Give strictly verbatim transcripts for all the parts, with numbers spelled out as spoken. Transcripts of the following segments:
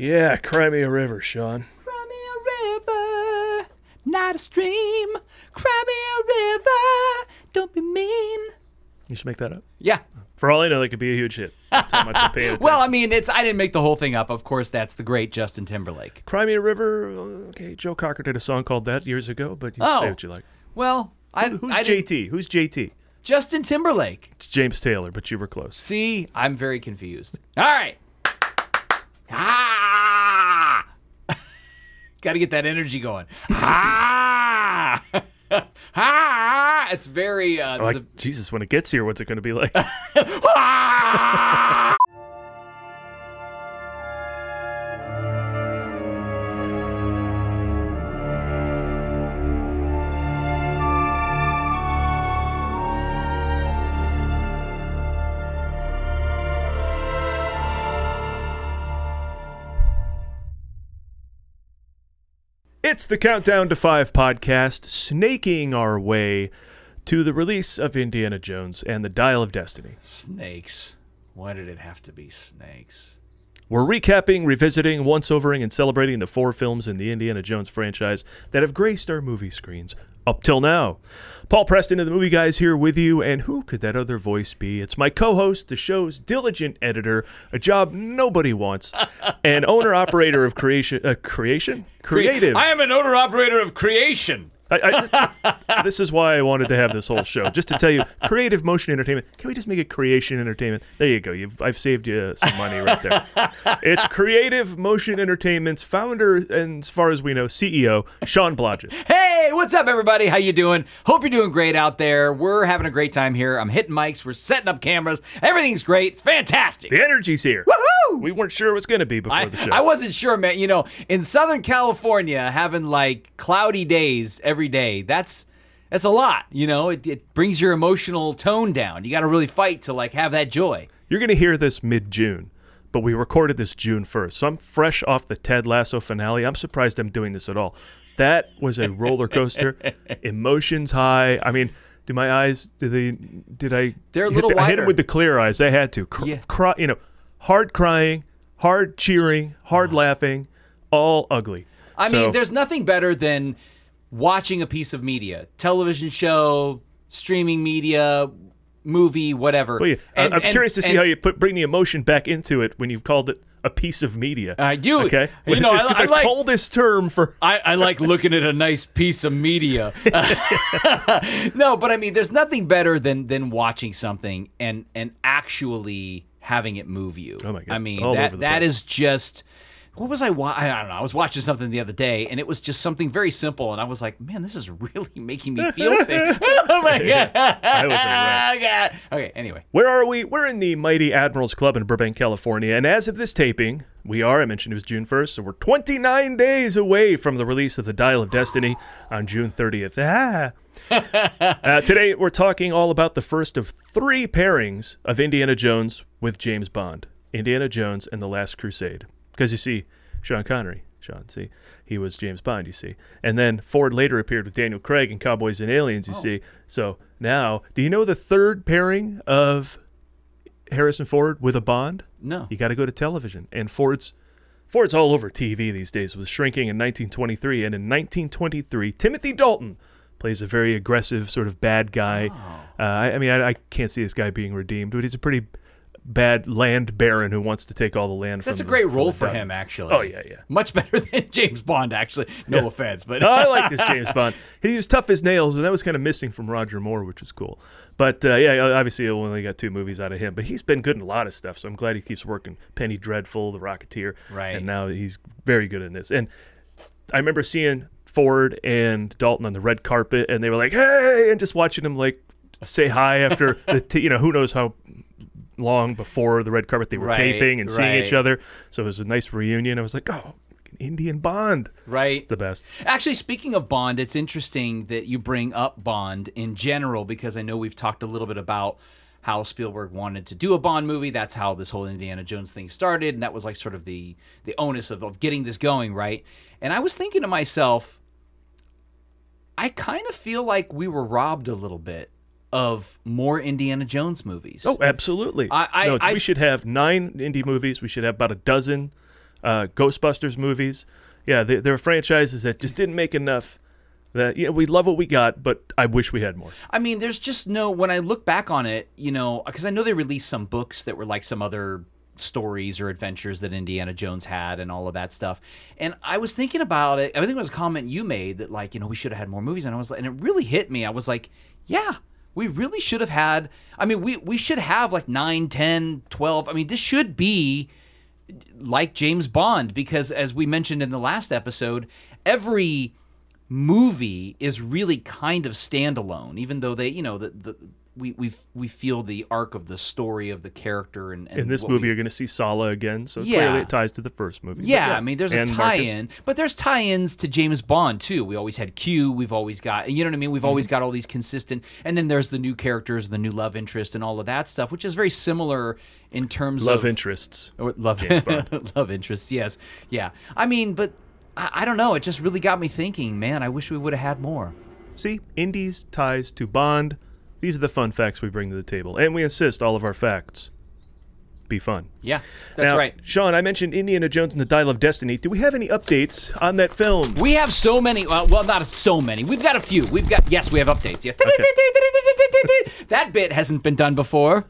Yeah, cry me a river, Sean. Cry me a river, not a stream. Cry me a river, don't be mean. You should make that up. Yeah. For all I know, that could be a huge hit. That's how much I'm paying attention. Well, I mean, it's I didn't make the whole thing up. Of course, that's the great Justin Timberlake. Cry me a river. Okay, Joe Cocker did a song called that years ago, but you oh. say what you like. Well, I Who, who's I J T? Didn't... Who's J T? Justin Timberlake. It's James Taylor, but you were close. See, I'm very confused. All right. Ah! Got to get that energy going. Ah! Ah! It's very... Uh, like, a... Jesus, when it gets here, what's it going to be like? Ah! It's the Countdown to Five podcast, snaking our way to the release of Indiana Jones and the Dial of Destiny. Snakes. Why did it have to be snakes? We're recapping, revisiting, once-overing, and celebrating the four films in the Indiana Jones franchise that have graced our movie screens up till now. Paul Preston of the Movie Guys here with you, and who could that other voice be? It's my co-host, the show's diligent editor, a job nobody wants, and owner-operator of creation... Uh, creation? Creative. I am an owner-operator of creation. I, I, this is why I wanted to have this whole show, just to tell you, Creative Motion Entertainment. Can we just make it Creation Entertainment? There you go. You've, I've saved you some money right there. It's Creative Motion Entertainment's founder and, as far as we know, C E O, Sean Blodgett. Hey, what's up, everybody? How you doing? Hope you're doing great out there. We're having a great time here. I'm hitting mics. We're setting up cameras. Everything's great. It's fantastic. The energy's here. Woohoo! We weren't sure it was going to be before I, the show. I wasn't sure, man. You know, in Southern California, having, like, cloudy days every Every day, that's that's a lot, you know. It, it brings your emotional tone down. You got to really fight to like have that joy. You're gonna hear this mid-June, but we recorded this June first, so I'm fresh off the Ted Lasso finale. I'm surprised I'm doing this at all. That was a roller coaster, emotions high. I mean, do my eyes? Did they? Did I? They're a little wider. I hit them with the clear eyes. I had to. Cry, yeah. cry, you know, hard crying, hard cheering, hard oh. laughing, all ugly. I so, mean, there's nothing better than watching a piece of media, television show, streaming media, movie, whatever. Well, yeah. and, I'm and, curious to see and, how you put bring the emotion back into it when you've called it a piece of media. Uh, you, okay? you well, know, I, I like call this term for. I, I like looking at a nice piece of media. No, but I mean, there's nothing better than than watching something and and actually having it move you. Oh my God! I mean, All that that place. is just. What was I watching? I don't know. I was watching something the other day, and it was just something very simple. And I was like, man, this is really making me feel things. Oh, my God. That was God. Okay, anyway. Where are we? We're in the Mighty Admirals Club in Burbank, California. And as of this taping, we are, I mentioned it was June first, so we're twenty-nine days away from the release of The Dial of Destiny on June thirtieth. Ah. uh, today, we're talking all about the first of three pairings of Indiana Jones with James Bond. Indiana Jones and The Last Crusade. Because you see, Sean Connery, Sean, see, he was James Bond, you see. And then Ford later appeared with Daniel Craig in Cowboys and Aliens, you oh. see. So now, do you know the third pairing of Harrison Ford with a Bond? No. You got to go to television. And Ford's Ford's all over T V these days with Shrinking in nineteen twenty-three. And in nineteen twenty-three, Timothy Dalton plays a very aggressive sort of bad guy. Oh. Uh, I, I mean, I, I can't see this guy being redeemed, but he's a pretty... bad land baron who wants to take all the land from That's a great the, role for him, actually. Oh, yeah, yeah. Much better than James Bond, actually. No yeah. offense, but... No, I like this James Bond. He was tough as nails, and that was kind of missing from Roger Moore, which was cool. But, uh, yeah, obviously, we only got two movies out of him, but he's been good in a lot of stuff, so I'm glad he keeps working. Penny Dreadful, The Rocketeer, right. and now he's very good in this. And I remember seeing Ford and Dalton on the red carpet, and they were like, hey, and just watching him, like, say hi after, the t- you know, who knows how... long before the red carpet they were right, taping and seeing right. each other, so it was a nice reunion. I was like, oh, Indian Bond, right? The best. Actually, speaking of Bond, it's interesting that you bring up Bond in general, because I know we've talked a little bit about how Spielberg wanted to do a Bond movie. That's how this whole Indiana Jones thing started, and that was like sort of the the onus of, of getting this going, right? And I was thinking to myself, I kind of feel like we were robbed a little bit of more Indiana Jones movies. Oh, absolutely. I, I, no, I, we should have nine indie movies. We should have about a dozen uh, Ghostbusters movies. Yeah, they, they're franchises that just didn't make enough. That, yeah, we love what we got, but I wish we had more. I mean, there's just no, when I look back on it, you know, because I know they released some books that were like some other stories or adventures that Indiana Jones had and all of that stuff. And I was thinking about it. I think it was a comment you made that, like, you know, we should have had more movies. And I was like, and it really hit me. I was like, yeah, we really should have had, I mean, we, we should have like nine, ten, twelve. I mean, this should be like James Bond, because as we mentioned in the last episode, every movie is really kind of standalone, even though they, you know, the, the, we we we feel the arc of the story of the character. And, and in this movie, we, you're going to see Sala again, so yeah. Clearly it ties to the first movie. Yeah, yeah. I mean, there's and a tie-in, Marcus. But there's tie-ins to James Bond, too. We always had Q, we've always got, you know what I mean? We've mm-hmm. always got all these consistent, and then there's the new characters, the new love interest, and all of that stuff, which is very similar in terms love of... Love interests. Or love, James Bond. Love interests, yes. Yeah, I mean, but I, I don't know. It just really got me thinking, man, I wish we would have had more. See, Indies ties to Bond. These are the fun facts we bring to the table, and we insist all of our facts be fun. Yeah, that's now, right. Sean, I mentioned Indiana Jones and the Dial of Destiny. Do we have any updates on that film? We have so many. Well, well not so many. We've got a few. We've got, yes, we have updates. Yeah. Okay. That bit hasn't been done before.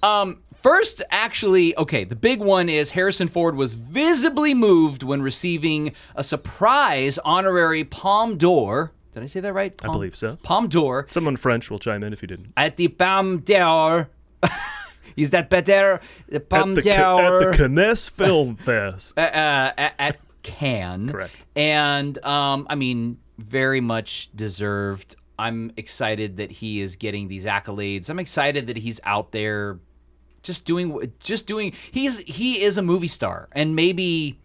um, first, actually, okay, the big one is Harrison Ford was visibly moved when receiving a surprise honorary Palme d'Or. Did I say that right? Palme, I believe so. Palme d'Or. Someone French will chime in if you didn't. At the Palme d'Or. Is that better? The Palme d'Or. At the Cannes Film Fest. uh, uh, at, at Cannes. Correct. And, um, I mean, very much deserved. I'm excited that he is getting these accolades. I'm excited that he's out there just doing, just doing, he's, he is a movie star. And maybe,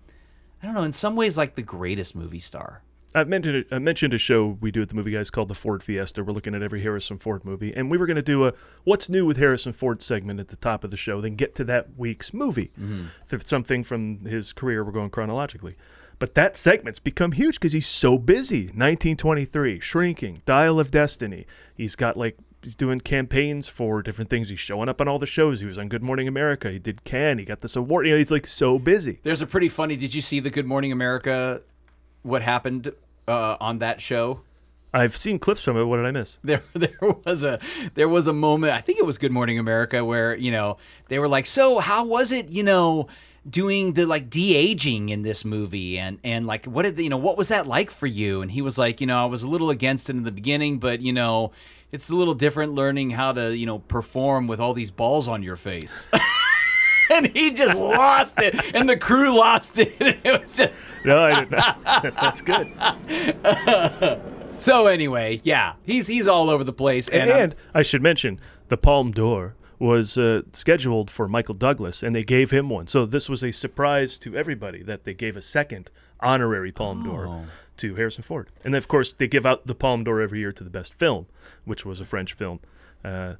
I don't know, in some ways like the greatest movie star. I've mentioned, I mentioned a show we do at the Movie Guys called the Ford Fiesta. We're looking at every Harrison Ford movie, and we were going to do a What's New with Harrison Ford segment at the top of the show, then get to that week's movie. Mm-hmm. So something from his career, we're going chronologically. But that segment's become huge because he's so busy. nineteen twenty-three, Shrinking, Dial of Destiny. He's got like, he's doing campaigns for different things. He's showing up on all the shows. He was on Good Morning America. He did Cannes. He got this award. You know, he's like so busy. There's a pretty funny, did you see the Good Morning America, what happened Uh, on that show? I've seen clips from it. What did I miss? There there was a there was a moment, I think it was Good Morning America, where, you know, they were like, so how was it, you know, doing the like de-aging in this movie, and and like what did the, you know, what was that like for you? And he was like, you know, I was a little against it in the beginning, but you know, it's a little different learning how to, you know, perform with all these balls on your face. And he just lost it, and the crew lost it. It was just no, I didn't know. That's good. Uh, so anyway, yeah, he's he's all over the place. And, and, and I should mention the Palme d'Or was uh, scheduled for Michael Douglas, and they gave him one. So this was a surprise to everybody that they gave a second honorary Palme d'Or oh. to Harrison Ford. And then, of course, they give out the Palme d'Or every year to the best film, which was a French film. Uh,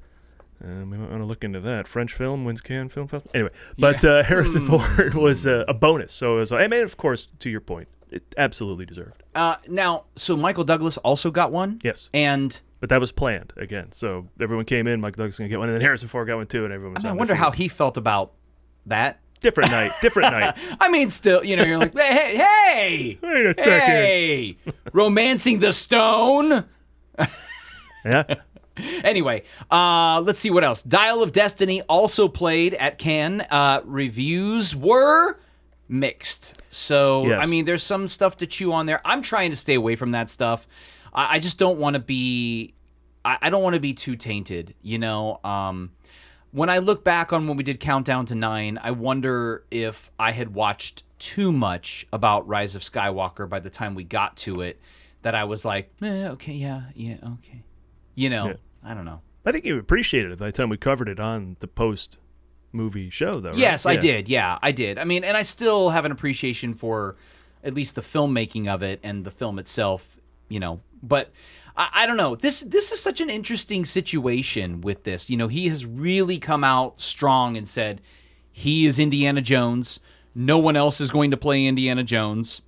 Um, we might want to look into that. French film wins Cannes Film Festival. Anyway, but yeah. uh, Harrison Ford was uh, a bonus. So it was, I mean, of course, to your point, it absolutely deserved. Uh, now, so Michael Douglas also got one? Yes. And But that was planned, again. So everyone came in, Michael Douglas is going to get one, and then Harrison Ford got one, too, and everyone was I, mean, I wonder how he felt about that. Different night, different night. I mean, still, you know, you're like, hey, hey, wait a second. Hey, romancing the stone. Yeah. Anyway, uh, let's see what else. Dial of Destiny also played at Cannes. Uh, reviews were mixed. So, yes. I mean, there's some stuff to chew on there. I'm trying to stay away from that stuff. I, I just don't want to be... I, I don't want to be too tainted, you know? Um, when I look back on when we did Countdown to Nine, I wonder if I had watched too much about Rise of Skywalker by the time we got to it, that I was like, eh, okay, yeah, yeah, okay. You know... Yeah. I don't know. I think you appreciated it by the time we covered it on the post-movie show, though, right? Yes, yeah. I did. Yeah, I did. I mean, and I still have an appreciation for at least the filmmaking of it and the film itself, you know. But I, I don't know. This this is such an interesting situation with this. You know, he has really come out strong and said he is Indiana Jones. No one else is going to play Indiana Jones.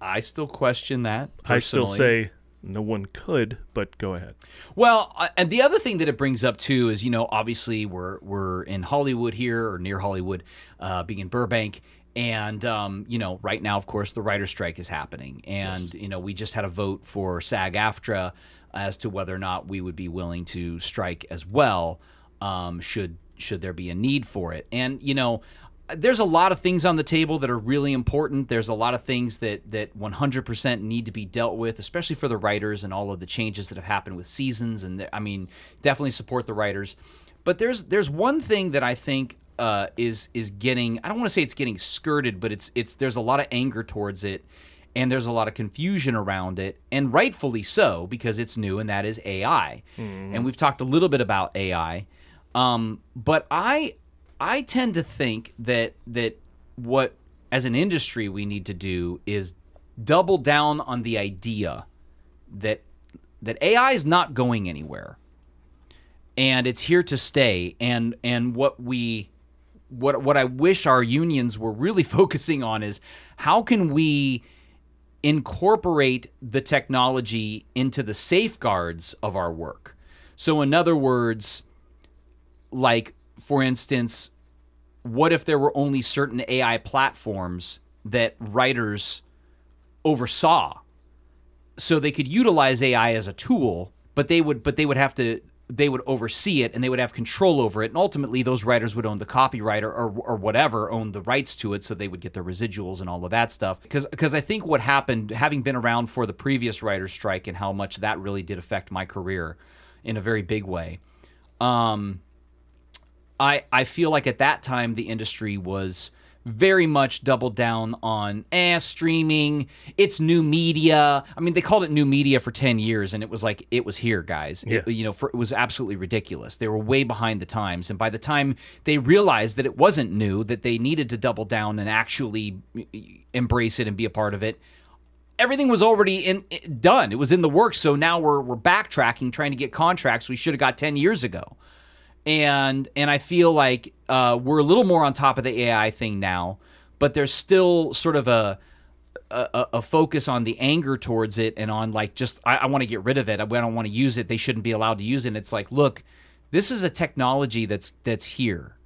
I still question that personally. I still say... no one could, but go ahead. Well, and the other thing that it brings up too is, you know, obviously we're we're in Hollywood here, or near Hollywood, uh, being in Burbank. And, um, you know, right now, of course, the writer's strike is happening. And, yes. you know, we just had a vote for SAG-AFTRA as to whether or not we would be willing to strike as well, um, should should there be a need for it. And, you know, there's a lot of things on the table that are really important. There's a lot of things that, that one hundred percent need to be dealt with, especially for the writers and all of the changes that have happened with seasons. And, I mean, definitely support the writers. But there's there's one thing that I think Uh, is is getting, I don't want to say it's getting skirted, but it's it's there's a lot of anger towards it, and there's a lot of confusion around it, and rightfully so, because it's new, and that is A I. Mm. And we've talked a little bit about A I, um, but I I tend to think that that what, as an industry, we need to do is double down on the idea that that A I is not going anywhere, and it's here to stay, and and what we What what I wish our unions were really focusing on is how can we incorporate the technology into the safeguards of our work. So in other words, like, for instance, what if there were only certain A I platforms that writers oversaw, so they could utilize A I as a tool, but they would but they would have to they would oversee it, and they would have control over it. And ultimately those writers would own the copyright, or, or, or whatever, own the rights to it. So they would get their residuals and all of that stuff. Cause, cause I think what happened, having been around for the previous writer's strike and how much that really did affect my career in a very big way. Um, I, I feel like at that time, the industry was very much doubled down on eh, streaming, it's new media. I mean, they called it new media for ten years, and it was like, it was here, guys. Yeah. It, you know, for, it was absolutely ridiculous. They were way behind the times, and by the time they realized that it wasn't new, that they needed to double down and actually embrace it and be a part of it, everything was already in it, done. It was in the works, so now we're we're backtracking, trying to get contracts we should have got ten years ago. And and I feel like uh, we're a little more on top of the A I thing now, but there's still sort of a a, a focus on the anger towards it, and on like, just, I, I want to get rid of it. I don't want to use it. They shouldn't be allowed to use it. And it's like, look, this is a technology that's that's here.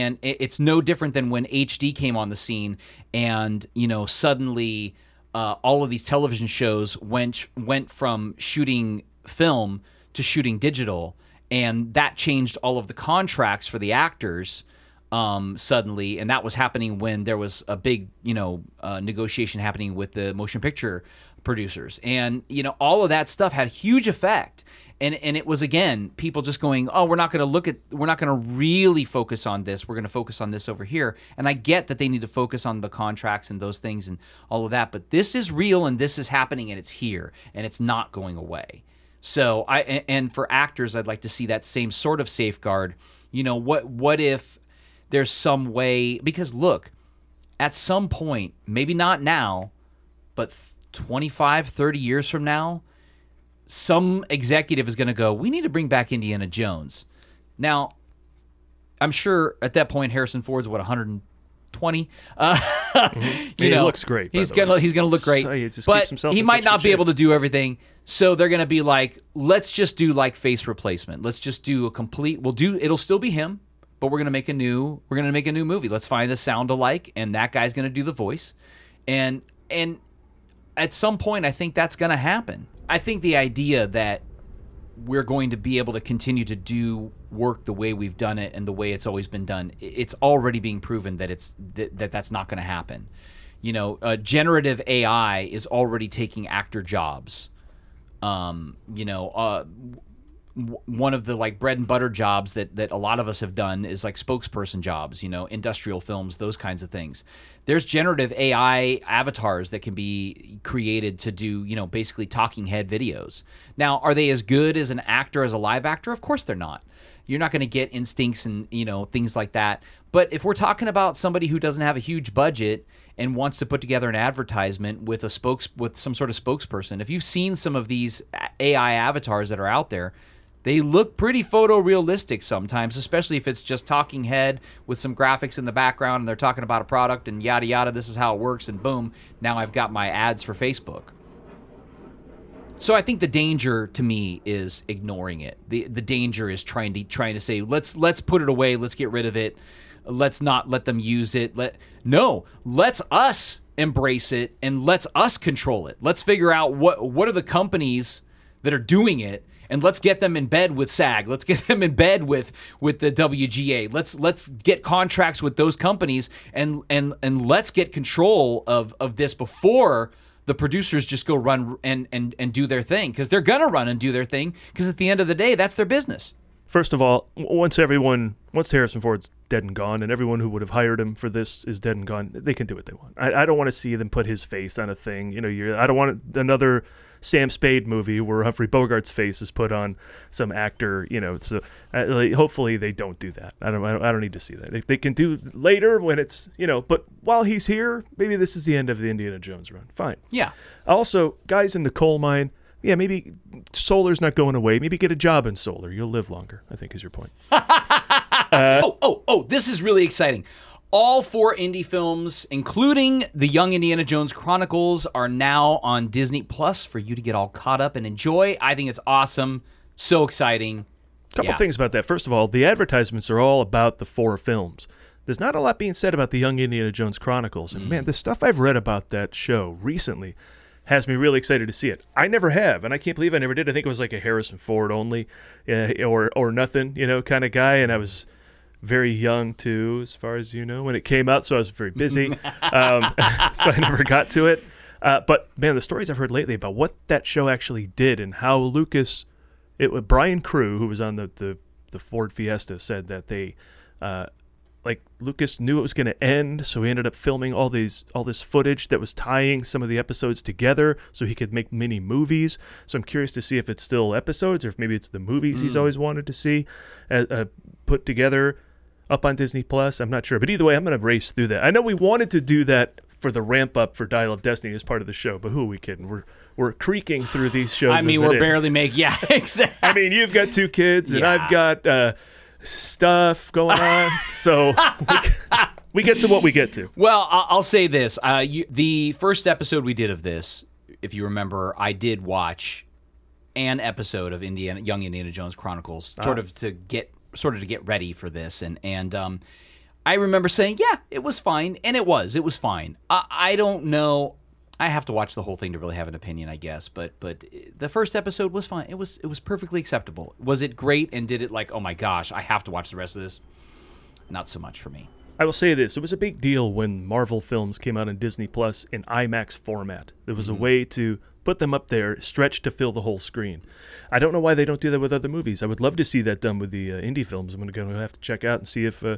And it's no different than when H D came on the scene, and, you know, suddenly uh, all of these television shows went went from shooting film to shooting digital. And that changed all of the contracts for the actors um, suddenly. And that was happening when there was a big, you know, uh, negotiation happening with the motion picture producers. And, you know, all of that stuff had huge effect. And and it was, again, people just going, oh, we're not going to look at, we're not going to really focus on this. We're going to focus on this over here. And I get that they need to focus on the contracts and those things and all of that. But this is real, and this is happening, and it's here, and it's not going away. So I and for actors, I'd like to see that same sort of safeguard. You know, what what if there's some way, because look, at some point, maybe not now, but twenty-five, thirty years from now, some executive is going to go, we need to bring back Indiana Jones. Now, I'm sure at that point, Harrison Ford's what, one hundred twenty? Uh, mm-hmm. You know, he looks great. He's gonna he's gonna look great, so he but he might not be able to do everything. So they're gonna be like, let's just do like face replacement. Let's just do a complete. We'll do. It'll still be him, but we're gonna make a new. We're gonna make a new movie. Let's find a sound alike, and that guy's gonna do the voice, and and at some point, I think that's gonna happen. I think the idea that we're going to be able to continue to do work the way we've done it and the way it's always been done, it's already being proven that it's that, that that's not going to happen. You know, uh, generative A I is already taking actor jobs. Um, you know, uh, w- one of the like bread and butter jobs that that a lot of us have done is like spokesperson jobs, you know, industrial films, those kinds of things. There's generative A I avatars that can be created to do, you know, basically talking head videos. Now, are they as good as an actor, as a live actor? Of course they're not. You're not going to get instincts and, you know, things like that. But if we're talking about somebody who doesn't have a huge budget and wants to put together an advertisement with a spokes with some sort of spokesperson, if you've seen some of these A I avatars that are out there, they look pretty photorealistic sometimes, especially if it's just talking head with some graphics in the background, and they're talking about a product and yada yada, this is how it works, and boom, now I've got my ads for Facebook. So I think the danger to me is ignoring it. The the danger is trying to trying to say, let's let's put it away, let's get rid of it. Let's not let them use it. Let No, let's us embrace it and let's us control it. Let's figure out what what are the companies that are doing it, and let's get them in bed with SAG. Let's get them in bed with with the W G A. Let's let's get contracts with those companies, and and and let's get control of of this before the producers just go run and and and do their thing, because they're gonna run and do their thing, because at the end of the day, that's their business. First of all, once everyone, once Harrison Ford's dead and gone, and everyone who would have hired him for this is dead and gone, they can do what they want. I, I don't want to see them put his face on a thing. You know, you're, I don't want another Sam Spade movie where Humphrey Bogart's face is put on some actor. You know, so uh, like, hopefully they don't do that. I don't, I don't, I don't need to see that. They, they can do later when it's, you know. But while he's here, maybe this is the end of the Indiana Jones run. Fine. Yeah. Also, guys in the coal mine. Yeah, maybe solar's not going away. Maybe get a job in solar. You'll live longer, I think is your point. uh, oh, oh, oh, this is really exciting. All four indie films, including the Young Indiana Jones Chronicles, are now on Disney Plus for you to get all caught up and enjoy. I think it's awesome. So exciting. Couple yeah. things about that. First of all, the advertisements are all about the four films. There's not a lot being said about the Young Indiana Jones Chronicles. And, mm. man, the stuff I've read about that show recently has me really excited to see it. I never have, and I can't believe I never did. I think it was like a Harrison Ford only, uh, or or nothing, you know, kind of guy. And I was very young too, as far as you know, when it came out. So I was very busy, um, so I never got to it. Uh, but man, the stories I've heard lately about what that show actually did and how Lucas, it was Brian Crew, who was on the the, the Ford Fiesta, said that they. Uh, Like Lucas knew it was going to end, so he ended up filming all these all this footage that was tying some of the episodes together so he could make mini movies. So I'm curious to see if it's still episodes or if maybe it's the movies mm. he's always wanted to see uh, uh, put together up on Disney Plus. I'm not sure, but either way, I'm going to race through that. I know we wanted to do that for the ramp up for Dial of Destiny as part of the show, but who are we kidding? We're we're creaking through these shows. I mean, as we're it barely is. making. Yeah, exactly. I mean, you've got two kids, and yeah. I've got. Uh, stuff going on, so we, we get to what we get to. Well, I'll say this. Uh, you, the first episode we did of this, if you remember, I did watch an episode of Indiana, Young Indiana Jones Chronicles, sort ah. of to get sort of to get ready for this, and, and um, I remember saying, yeah, it was fine, and it was. It was fine. I, I don't know. I have to watch the whole thing to really have an opinion, I guess. But but the first episode was fine. It was it was perfectly acceptable. Was it great? And did it like, oh my gosh, I have to watch the rest of this? Not so much for me. I will say this: it was a big deal when Marvel films came out on Disney Plus in IMAX format. There was mm-hmm. a way to put them up there, stretch to fill the whole screen. I don't know why they don't do that with other movies. I would love to see that done with the uh, indie films. I'm going to have to check out and see if. Uh,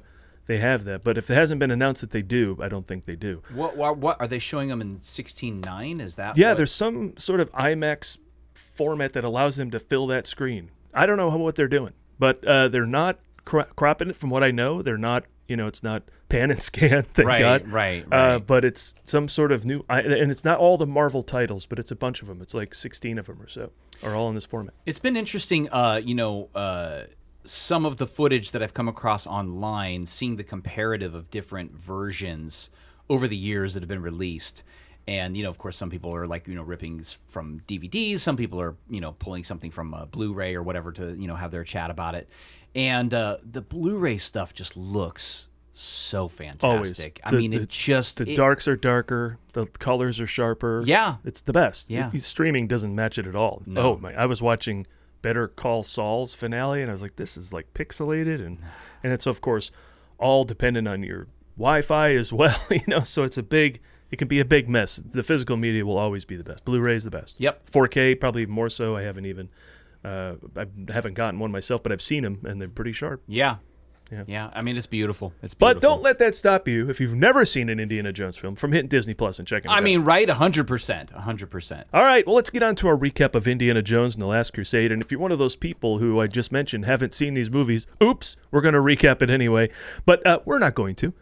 They have that, but if it hasn't been announced that they do, I don't think they do. What? What, what are they showing them in sixteen nine? Is that? Yeah, what? There's some sort of IMAX format that allows them to fill that screen. I don't know what they're doing, but uh, they're not cro- cropping it. From what I know, they're not. You know, it's not pan and scan. Thank right, God. Right, right. Uh, but it's some sort of new, and it's not all the Marvel titles, but it's a bunch of them. It's like sixteen of them or so are all in this format. It's been interesting. Uh, you know. Uh, Some of the footage that I've come across online, seeing the comparative of different versions over the years that have been released. And, you know, of course, some people are like, you know, rippings from D V Ds. Some people are, you know, pulling something from a Blu-ray or whatever to, you know, have their chat about it. And uh, the Blu-ray stuff just looks so fantastic. Always. I the, mean, the, it just... The it, darks are darker. The colors are sharper. Yeah. It's the best. Yeah. It, streaming doesn't match it at all. No. Oh, my. I was watching Better Call Saul's finale, and I was like, this is like pixelated, and and it's of course all dependent on your Wi-Fi as well, you know, so it's a big, it can be a big mess. The physical media will always be the best. Blu-ray is the best. Yep. four K probably more so. I haven't even uh I haven't gotten one myself, but I've seen them and they're pretty sharp. Yeah. Yeah. Yeah, I mean, it's beautiful. It's beautiful. But don't let that stop you, if you've never seen an Indiana Jones film, from hitting Disney Plus and checking it I out. I mean, right? one hundred percent. one hundred percent. All right, well, let's get on to our recap of Indiana Jones and the Last Crusade. And if you're one of those people who I just mentioned haven't seen these movies, oops, we're going to recap it anyway. But uh, we're not going to.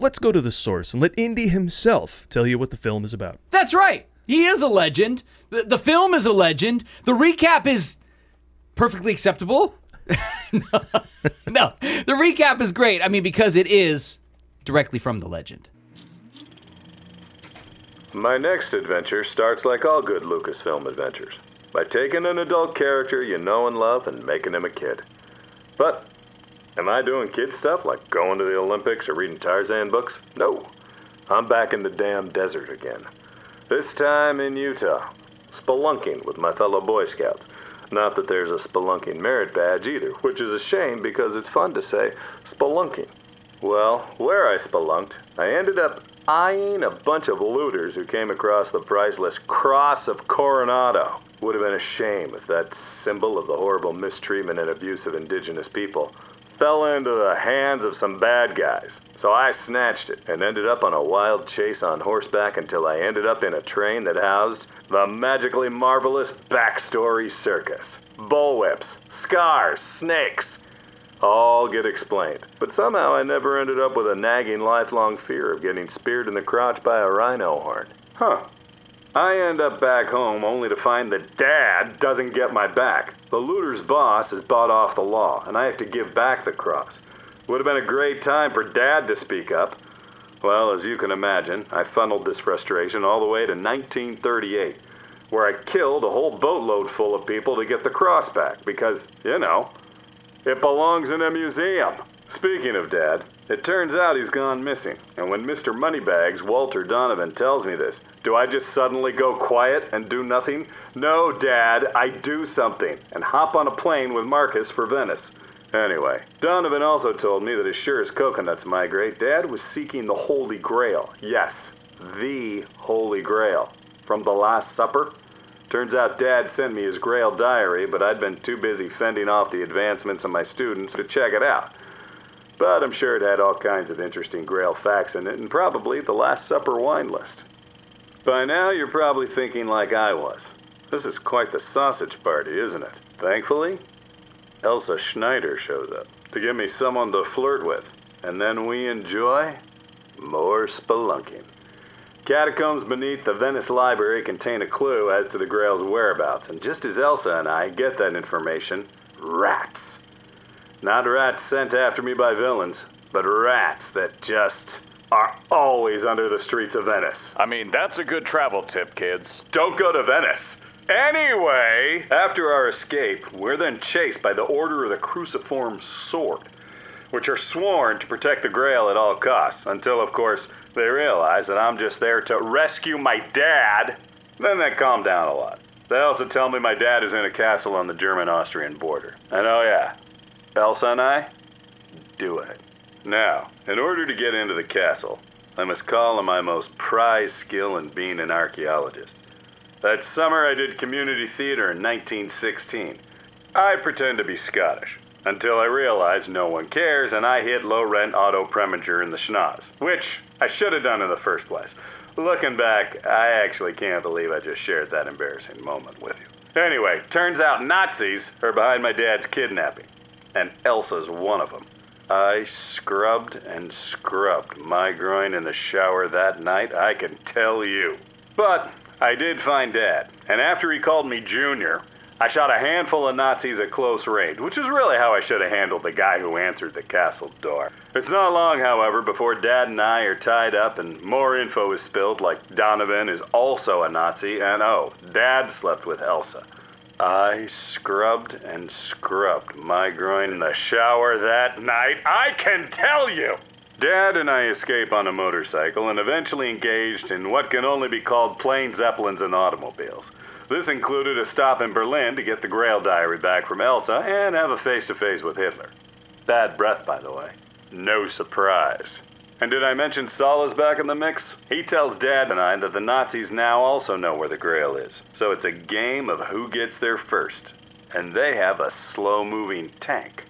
Let's go to the source and let Indy himself tell you what the film is about. That's right. He is a legend. The, the film is a legend. The recap is perfectly acceptable. no, no, the recap is great. I mean, because it is directly from the legend. My next adventure starts like all good Lucasfilm adventures. by taking an adult character you know and love and making him a kid. But am I doing kid stuff like going to the Olympics or reading Tarzan books? No. I'm back in the damn desert again. This time in Utah, spelunking with my fellow Boy Scouts. Not that there's a spelunking merit badge either, which is a shame because it's fun to say spelunking. Well, where I spelunked, I ended up eyeing a bunch of looters who came across the priceless Cross of Coronado. Would have been a shame if that symbol of the horrible mistreatment and abuse of indigenous people fell into the hands of some bad guys. So I snatched it and ended up on a wild chase on horseback until I ended up in a train that housed the magically marvelous Backstory Circus. Bullwhips, scars, snakes, all get explained. But somehow I never ended up with a nagging lifelong fear of getting speared in the crotch by a rhino horn. Huh. I end up back home only to find that Dad doesn't get my back. The looter's boss is bought off the law, and I have to give back the cross. Would have been a great time for Dad to speak up. Well, as you can imagine, I funneled this frustration all the way to nineteen thirty-eight, where I killed a whole boatload full of people to get the cross back because, you know, it belongs in a museum. Speaking of Dad, it turns out he's gone missing, and when Mister Moneybags, Walter Donovan, tells me this, do I just suddenly go quiet and do nothing? No, Dad, I do something, and hop on a plane with Marcus for Venice. Anyway, Donovan also told me that as sure as coconuts migrate, Dad was seeking the Holy Grail. Yes, the Holy Grail. From the Last Supper? Turns out Dad sent me his Grail Diary, but I'd been too busy fending off the advancements of my students to check it out. But I'm sure it had all kinds of interesting Grail facts in it, and probably the Last Supper wine list. By now, you're probably thinking like I was. This is quite the sausage party, isn't it? Thankfully, Elsa Schneider shows up to give me someone to flirt with, and then we enjoy more spelunking. Catacombs beneath the Venice Library contain a clue as to the Grail's whereabouts, and just as Elsa and I get that information, rats. Not rats sent after me by villains, but rats that just are always under the streets of Venice. I mean, that's a good travel tip, kids. Don't go to Venice. Anyway, after our escape, we're then chased by the Order of the Cruciform Sword, which are sworn to protect the Grail at all costs, until, of course, they realize that I'm just there to rescue my dad. Then they calm down a lot. They also tell me my dad is in a castle on the German-Austrian border. And oh yeah, Elsa and I do it. Now, in order to get into the castle, I must call on my most prized skill in being an archaeologist. That summer I did community theater in nineteen sixteen. I pretend to be Scottish, until I realize no one cares and I hit low-rent Otto Preminger in the schnoz, which I should have done in the first place. Looking back, I actually can't believe I just shared that embarrassing moment with you. Anyway, turns out Nazis are behind my dad's kidnapping. And Elsa's one of them. I scrubbed and scrubbed my groin in the shower that night, I can tell you. But I did find Dad, and after he called me Junior, I shot a handful of Nazis at close range, which is really how I should have handled the guy who answered the castle door. It's not long, however, before Dad and I are tied up and more info is spilled, like Donovan is also a Nazi, and oh, Dad slept with Elsa. I scrubbed and scrubbed my groin in the shower that night, I can tell you! Dad and I escape on a motorcycle and eventually engaged in what can only be called plain zeppelins and automobiles. This included a stop in Berlin to get the Grail Diary back from Elsa and have a face-to-face with Hitler. Bad breath, by the way. No surprise. And did I mention Sala's back in the mix? He tells Dad and I that the Nazis now also know where the Grail is. So it's a game of who gets there first. And they have a slow-moving tank.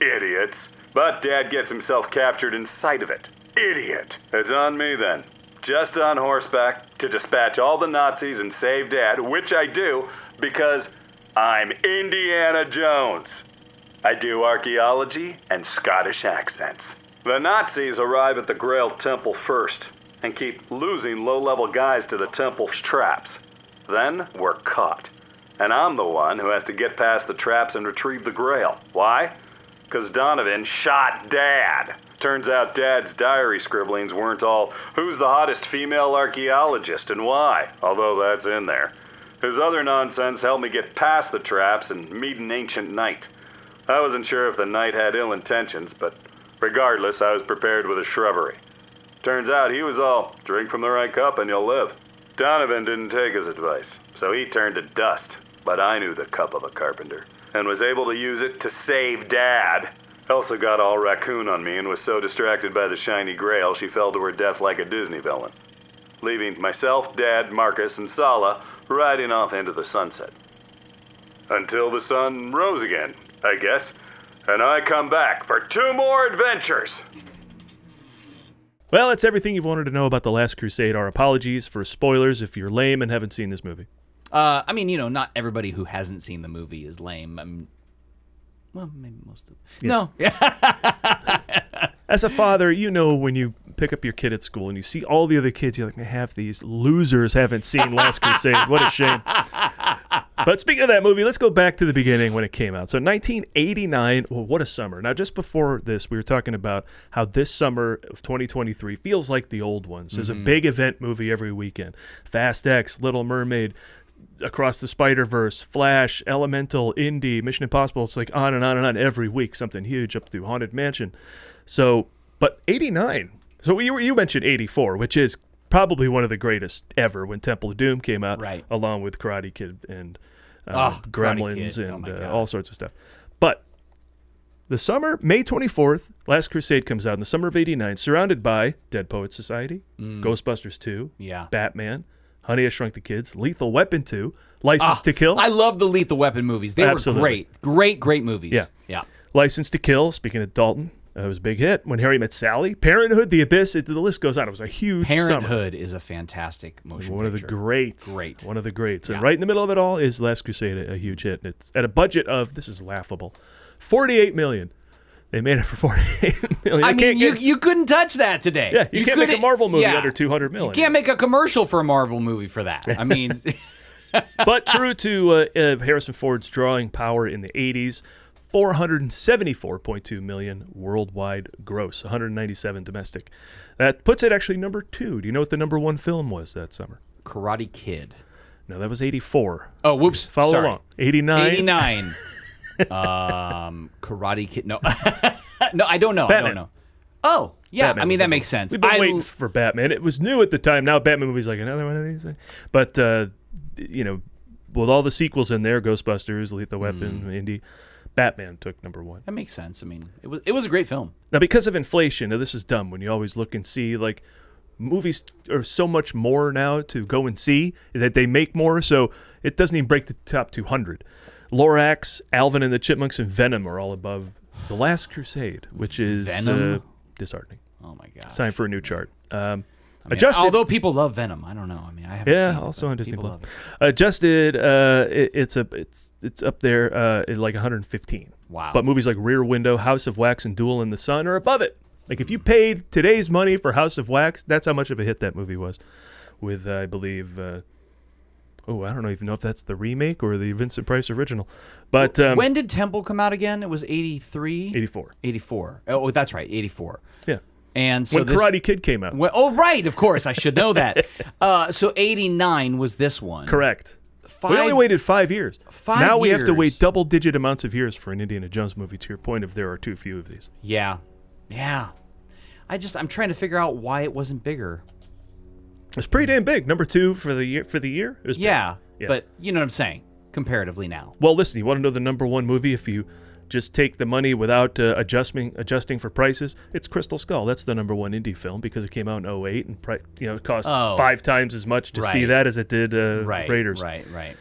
Idiots. But Dad gets himself captured in sight of it. Idiot. It's on me then. Just on horseback to dispatch all the Nazis and save Dad, which I do because I'm Indiana Jones. I do archaeology and Scottish accents. The Nazis arrive at the Grail Temple first, and keep losing low-level guys to the temple's traps. Then we're caught, and I'm the one who has to get past the traps and retrieve the Grail. Why? Because Donovan shot Dad. Turns out Dad's diary scribblings weren't all, who's the hottest female archaeologist and why, although that's in there. His other nonsense helped me get past the traps and meet an ancient knight. I wasn't sure if the knight had ill intentions, but regardless, I was prepared with a shrubbery. Turns out he was all, drink from the right cup and you'll live. Donovan didn't take his advice, so he turned to dust. But I knew the cup of a carpenter, and was able to use it to save Dad. Elsa got all raccoon on me and was so distracted by the shiny grail she fell to her death like a Disney villain, leaving myself, Dad, Marcus, and Sala riding off into the sunset. Until the sun rose again, I guess, and I come back for two more adventures. Well, that's everything you've wanted to know about The Last Crusade. Our apologies for spoilers if you're lame and haven't seen this movie. Uh, I mean, you know, not everybody who hasn't seen the movie is lame. I mean, well, maybe most of them. Yeah. No. As a father, you know when you pick up your kid at school and you see all the other kids, you're like, man, half these losers haven't seen Last Crusade. What a shame. But speaking of that movie, let's go back to the beginning when it came out. So nineteen eighty-nine, well, what a summer. Now, just before this, we were talking about how this summer of twenty twenty-three feels like the old ones. There's mm-hmm. a big event movie every weekend. Fast X, Little Mermaid, Across the Spider-Verse, Flash, Elemental, Indy, Mission Impossible. It's like on and on and on every week, something huge up through Haunted Mansion. So, but eighty-nine. So you you mentioned eighty-four, which is probably one of the greatest ever when Temple of Doom came out, right, along with Karate Kid and uh, oh, Gremlins Kid. and oh uh, all sorts of stuff. But the summer, May twenty-fourth, Last Crusade comes out in the summer of eighty-nine, surrounded by Dead Poets Society, mm. Ghostbusters two, yeah. Batman, Honey, I Shrunk the Kids, Lethal Weapon two, License ah, to Kill. I love the Lethal Weapon movies. They Absolutely. were great. Great, great movies. Yeah. yeah. License to Kill, speaking of Dalton, it was a big hit. When Harry Met Sally, Parenthood, The Abyss, it, the list goes on. It was a huge Parenthood summer. Parenthood is a fantastic motion One picture. One of the greats. Great. One of the greats. Yeah. And right in the middle of it all is Last Crusade, a, a huge hit. And it's at a budget of, this is laughable, forty-eight million dollars. They made it for forty-eight million dollars. I mean, you, get... you couldn't touch that today. Yeah, you, you can't make a Marvel movie yeah. under two hundred million dollars. You can't make a commercial for a Marvel movie for that. I mean, but true to uh, uh, Harrison Ford's drawing power in the eighties, four hundred seventy-four point two million dollars worldwide gross, one hundred ninety-seven domestic. That puts it actually number two. Do you know what the number one film was that summer? Karate Kid. No, that was eighty-four. Oh, whoops. Just follow Sorry. along. eighty-nine. eighty-nine. um, Karate Kid. No, no, I don't know. Batman. I don't know. Oh, yeah. Batman I mean, that makes sense. We've been I... waiting for Batman. It was new at the time. Now Batman movie's like another one of these things. But uh, you know, with all the sequels in there, Ghostbusters, Lethal Weapon, mm. Indy, Batman took number one. That makes sense. I mean, it was it was a great film. Now, because of inflation, now this is dumb when you always look and see like movies are so much more now to go and see that they make more, so it doesn't even break the top two hundred. Lorax, Alvin and the Chipmunks, and Venom are all above The Last Crusade, which is Venom? Uh, disheartening. Oh, my gosh. It's time for a new chart. Um, I mean, adjusted, although people love Venom. I don't know. I mean, I haven't yeah, seen it. Yeah, also on Disney Plus. Adjusted, uh, it, it's, a, it's, it's up there uh, at like one hundred fifteen. Wow. But movies like Rear Window, House of Wax, and Duel in the Sun are above it. Like, if you paid today's money for House of Wax, that's how much of a hit that movie was with, uh, I believe... Uh, Oh, I don't even know if that's the remake or the Vincent Price original. But um, when did Temple come out again? It was eighty-three? eighty-four. eighty-four. Oh, that's right, eighty-four. Yeah. And so when this, Karate Kid came out. When, oh, right, of course. I should know that. uh, so eighty-nine was this one. Correct. Five, we only waited five years. Five now years. We have to wait double-digit amounts of years for an Indiana Jones movie, to your point of there are too few of these. Yeah. Yeah. I just, I'm trying to figure out why it wasn't bigger. It's pretty damn big. Number two for the year. For the year, it was yeah, yeah, but you know what I'm saying. Comparatively now. Well, listen. You want to know the number one movie? If you just take the money without uh, adjusting adjusting for prices, it's Crystal Skull. That's the number one indie film because it came out in oh eight and pri- you know it cost oh, five times as much to right. see that as it did uh, right, Raiders. Right, right.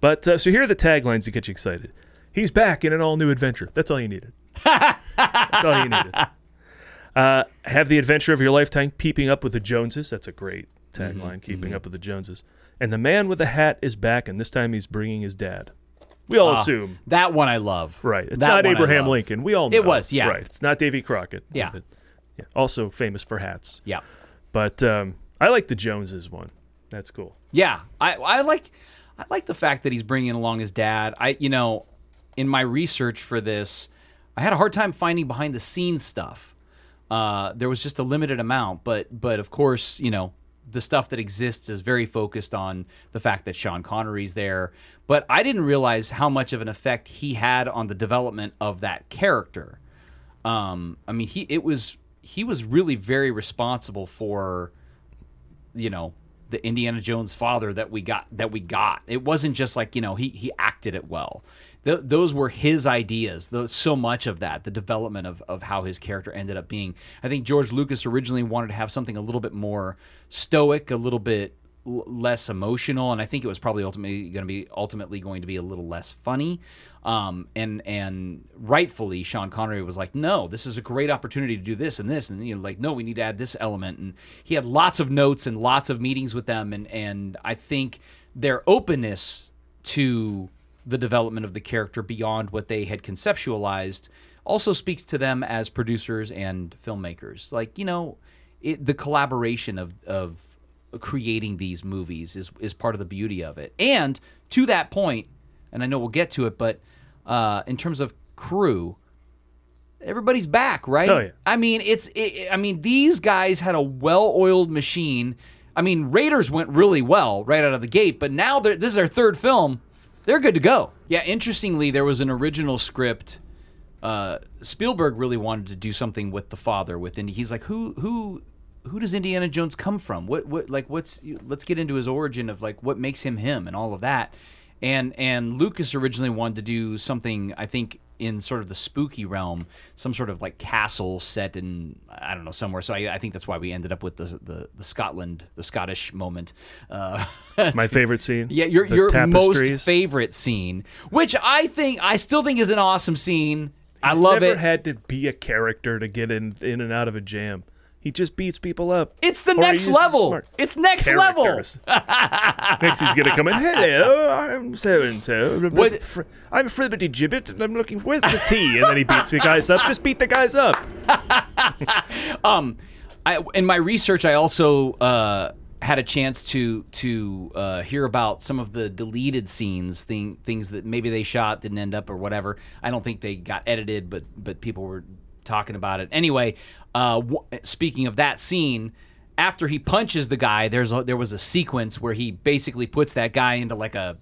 But uh, so here are the taglines that get you excited. He's back in an all new adventure. That's all you needed. That's all you needed. Uh, have the adventure of your lifetime, peeping up with the Joneses. That's a great tagline, mm-hmm, keeping mm-hmm. up with the Joneses. And the man with the hat is back, and this time he's bringing his dad. We all uh, assume. That one I love. Right. It's that not Abraham Lincoln. We all know. It was, yeah. Right. It's not Davy Crockett. Yeah. But, yeah. Also famous for hats. Yeah. But um, I like the Joneses one. That's cool. Yeah. I, I like I like the fact that he's bringing along his dad. I You know, in my research for this, I had a hard time finding behind-the-scenes stuff. Uh, there was just a limited amount, but but of course, you know, the stuff that exists is very focused on the fact that Sean Connery's there. But I didn't realize how much of an effect he had on the development of that character. Um, I mean, he it was he was really very responsible for, you know, the Indiana Jones father that we got. That we got. It wasn't just like, you know, he he acted it well. Th- those were his ideas. Those, so much of that, the development of, of how his character ended up being. I think George Lucas originally wanted to have something a little bit more stoic, a little bit l- less emotional, and I think it was probably ultimately going to be ultimately going to be a little less funny. Um, and and rightfully, Sean Connery was like, no, this is a great opportunity to do this and this, and you know, like, no, we need to add this element. And he had lots of notes and lots of meetings with them, and and I think their openness to the development of the character beyond what they had conceptualized also speaks to them as producers and filmmakers. Like, you know, it, the collaboration of of creating these movies is is part of the beauty of it. And to that point, and I know we'll get to it, but uh, in terms of crew, everybody's back, right? Oh, yeah. I mean, it's it, I mean, these guys had a well-oiled machine. I mean, Raiders went really well right out of the gate, but now this is their third film. They're good to go. Yeah, interestingly, there was an original script. Uh, Spielberg really wanted to do something with the father. With Indy, he's like, who, who, who does Indiana Jones come from? What, what, like, what's? Let's get into his origin of like what makes him him and all of that. And and Lucas originally wanted to do something, I think, in sort of the spooky realm, some sort of like castle set in, I don't know, somewhere. So I, I think that's why we ended up with the the, the Scotland, the Scottish moment. Uh, My favorite scene. Yeah, your your most favorite scene, which I think I still think is an awesome scene. He's I love never it. Never had to be a character to get in in and out of a jam. He just beats people up. It's the next level. It's next Characters. level. Next he's going to come in, hello, I'm so-and-so. What? I'm Fribbity Gibbet, and I'm looking, where's the tea? And then he beats the guys up. Just beat the guys up. um, I, in my research, I also uh, had a chance to to uh, hear about some of the deleted scenes, thing, things that maybe they shot, didn't end up, or whatever. I don't think they got edited, but but people were talking about it. Anyway, uh, w- speaking of that scene, after he punches the guy, there's a, there was a sequence where he basically puts that guy into like a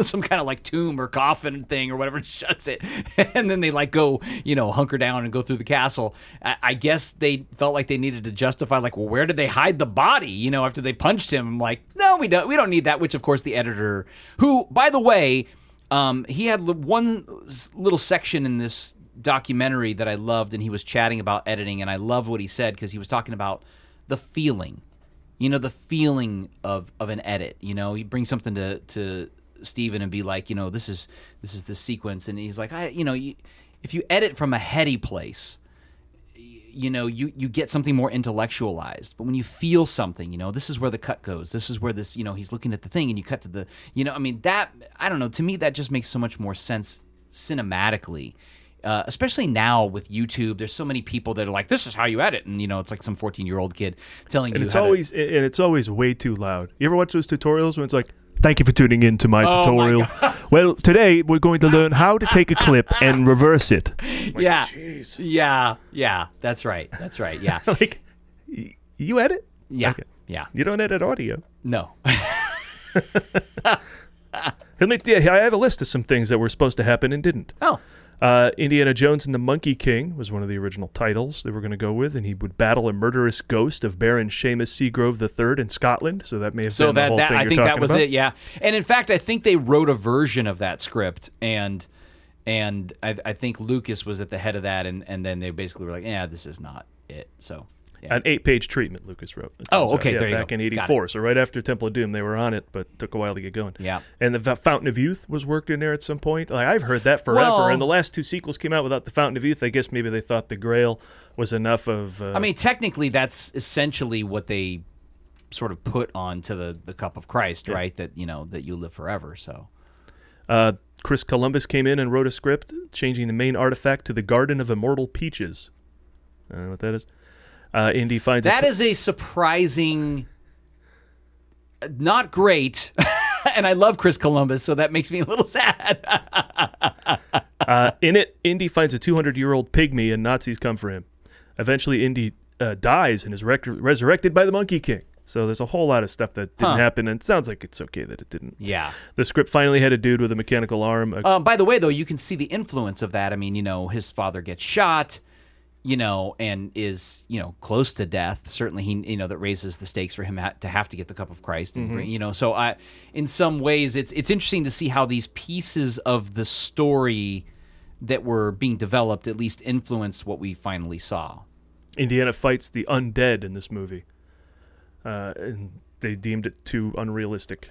some kind of like tomb or coffin thing or whatever, shuts it, and then they like go, you know, hunker down and go through the castle. I, I guess they felt like they needed to justify like, well, where did they hide the body? You know, after they punched him, I'm like, no, we don't, we don't need that. Which of course the editor, who by the way, um, he had one little section in this documentary that I loved, and he was chatting about editing, and I love what he said because he was talking about the feeling, you know, the feeling of of an edit. You know, you bring something to to Steven and be like, you know, this is this is the sequence, and he's like, I, you know, you, if you edit from a heady place, you know, you you get something more intellectualized. But when you feel something, you know, this is where the cut goes. This is where this, you know, he's looking at the thing, and you cut to the, you know, I mean that, I don't know. To me, that just makes so much more sense cinematically. Uh, especially now with YouTube, there's so many people that are like, "This is how you edit," and you know, it's like some fourteen-year-old kid telling and you. It's how always to... and it's always way too loud. You ever watch those tutorials when it's like, "Thank you for tuning in to my oh tutorial." My well, today we're going to learn how to take a clip and reverse it. Like, yeah, geez. yeah, yeah. That's right. That's right. Yeah. Like, you edit? Yeah, okay. yeah. You don't edit audio? No. Let me, yeah, I have a list of some things that were supposed to happen and didn't. Oh. Uh, Indiana Jones and the Monkey King was one of the original titles they were going to go with, and he would battle a murderous ghost of Baron Seamus Seagrove the third in Scotland. So that may have so been that, the whole that, thing I you're think talking that was about. It, yeah. And in fact, I think they wrote a version of that script, and and I, I think Lucas was at the head of that, and, and then they basically were like, "Yeah, this is not it." So yeah. An eight-page treatment Lucas wrote. Oh, okay, out, yeah, there you go. Back in eighty-four, so right after Temple of Doom, they were on it, but took a while to get going. Yeah. And the Fountain of Youth was worked in there at some point. Like, I've heard that forever, well, and the last two sequels came out without the Fountain of Youth. I guess maybe they thought the Grail was enough of... Uh, I mean, technically, that's essentially what they sort of put onto the, the Cup of Christ, yeah. right? That, you know, that you live forever, so... Uh, Chris Columbus came in and wrote a script, changing the main artifact to the Garden of Immortal Peaches. I don't know what that is. Uh, Indy finds that a... is a surprising, not great, and I love Chris Columbus, so that makes me a little sad. uh, in it, Indy finds a two hundred year old pygmy, and Nazis come for him. Eventually, Indy uh, dies and is re- resurrected by the Monkey King. So there's a whole lot of stuff that didn't huh. happen, and it sounds like it's okay that it didn't. Yeah. The script finally had a dude with a mechanical arm. A- um, by the way, though, you can see the influence of that. I mean, you know, his father gets shot, you know, and is, you know, close to death. Certainly, he, you know, that raises the stakes for him ha- to have to get the cup of Christ. And mm-hmm. bring, you know, so I, in some ways, it's it's interesting to see how these pieces of the story that were being developed at least influenced what we finally saw. Indiana fights the undead in this movie. Uh, and they deemed it too unrealistic.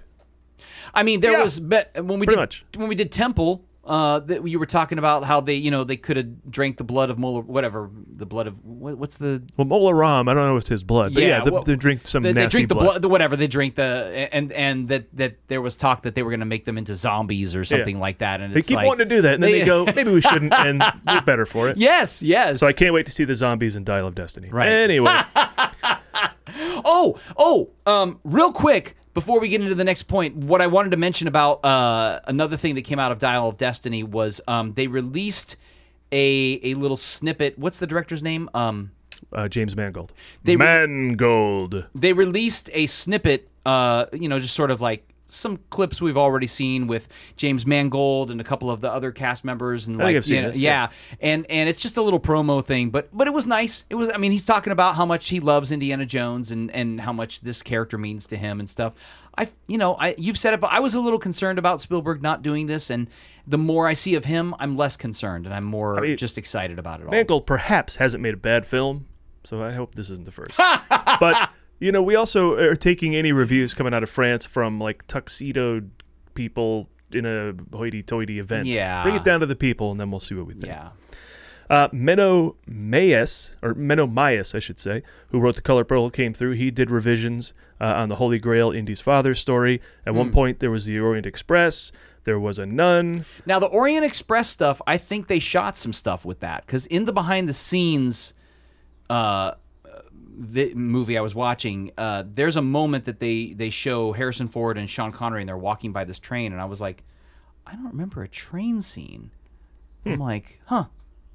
I mean, there yeah, was but when we did much. when we did Temple, uh, that you were talking about how they, you know, they could have drank the blood of Mola, whatever the blood of what, what's the well Mola Ram. I don't know if it's his blood, but yeah, yeah the, well, they drink some. They, nasty they drink blood. the blood, the, whatever they drink the and and that, that there was talk that they were going to make them into zombies or something yeah. like that. And they it's keep like, wanting to do that, and then they, they go, maybe we shouldn't, and we're better for it. Yes, yes. So I can't wait to see the zombies in Dial of Destiny. Right. Anyway. Oh, oh, um, real quick, before we get into the next point, what I wanted to mention about uh, another thing that came out of Dial of Destiny was um, they released a a little snippet. What's the director's name? Um, uh, James Mangold. They re- Mangold. They released a snippet, uh, you know, just sort of like some clips we've already seen with James Mangold and a couple of the other cast members, and I like think I've seen you know, this, yeah. yeah, and and it's just a little promo thing, but but it was nice. It was, I mean, he's talking about how much he loves Indiana Jones and, and how much this character means to him and stuff. I you know I you've said it, but I was a little concerned about Spielberg not doing this, and the more I see of him, I'm less concerned, and I'm more I mean, just excited about it all. Mangold perhaps hasn't made a bad film, so I hope this isn't the first, but. You know, we also are taking any reviews coming out of France from, like, tuxedoed people in a hoity-toity event. Yeah. Bring it down to the people, and then we'll see what we think. Yeah. Uh, Menno Maes, or Menno Maes, I should say, who wrote The Color Purple, came through. He did revisions uh, on the Holy Grail, Indy's father's story. At mm. one point, there was the Orient Express. There was a nun. Now, the Orient Express stuff, I think they shot some stuff with that, because in the behind-the-scenes... Uh, the movie I was watching, uh, there's a moment that they, they show Harrison Ford and Sean Connery, and they're walking by this train, and I was like, I don't remember a train scene. Hmm. I'm like, huh.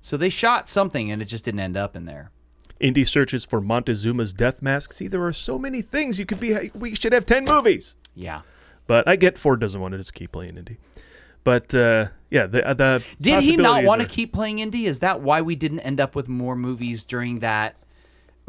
So they shot something, and it just didn't end up in there. Indy searches for Montezuma's death mask. See, there are so many things you could be... We should have ten movies! Yeah. But I get Ford doesn't want to just keep playing Indy. But, uh, yeah, the, the Did he not want to are... keep playing Indy? Is that why we didn't end up with more movies during that...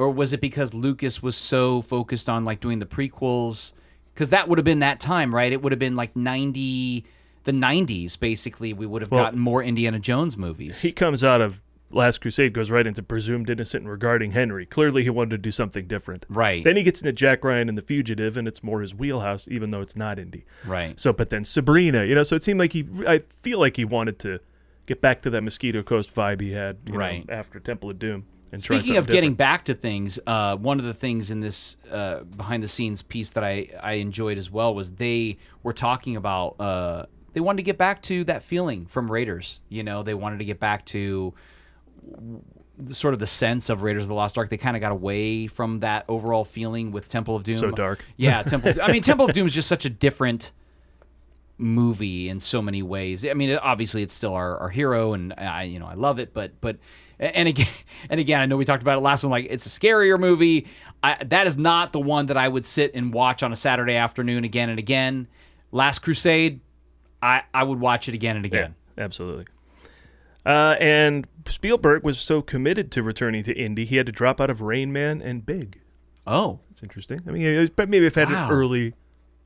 Or was it because Lucas was so focused on, like, doing the prequels? Because that would have been that time, right? It would have been, like, ninety the nineties, basically. We would have well, gotten more Indiana Jones movies. He comes out of Last Crusade, goes right into Presumed Innocent and Regarding Henry. Clearly, he wanted to do something different. Right. Then he gets into Jack Ryan and The Fugitive, and it's more his wheelhouse, even though it's not Indy. Right. So, but then Sabrina, you know, so it seemed like he, I feel like he wanted to get back to that Mosquito Coast vibe he had, you right. know, after Temple of Doom. Speaking of different. Getting back to things, uh, one of the things in this uh, behind-the-scenes piece that I, I enjoyed as well was they were talking about uh, they wanted to get back to that feeling from Raiders. You know, they wanted to get back to sort of the sense of Raiders of the Lost Ark. They kind of got away from that overall feeling with Temple of Doom. So dark. Yeah, Temple. I mean, Temple of Doom is just such a different movie in so many ways. I mean, obviously, it's still our, our hero, and I you know I love it, but but. And again, and again, I know we talked about it last one. Like, it's a scarier movie. I, that is not the one that I would sit and watch on a Saturday afternoon again and again. Last Crusade, I, I would watch it again and again. Yeah, absolutely. Uh, and Spielberg was so committed to returning to Indy, he had to drop out of Rain Man and Big. Oh, that's interesting. I mean, it was, maybe if had wow. early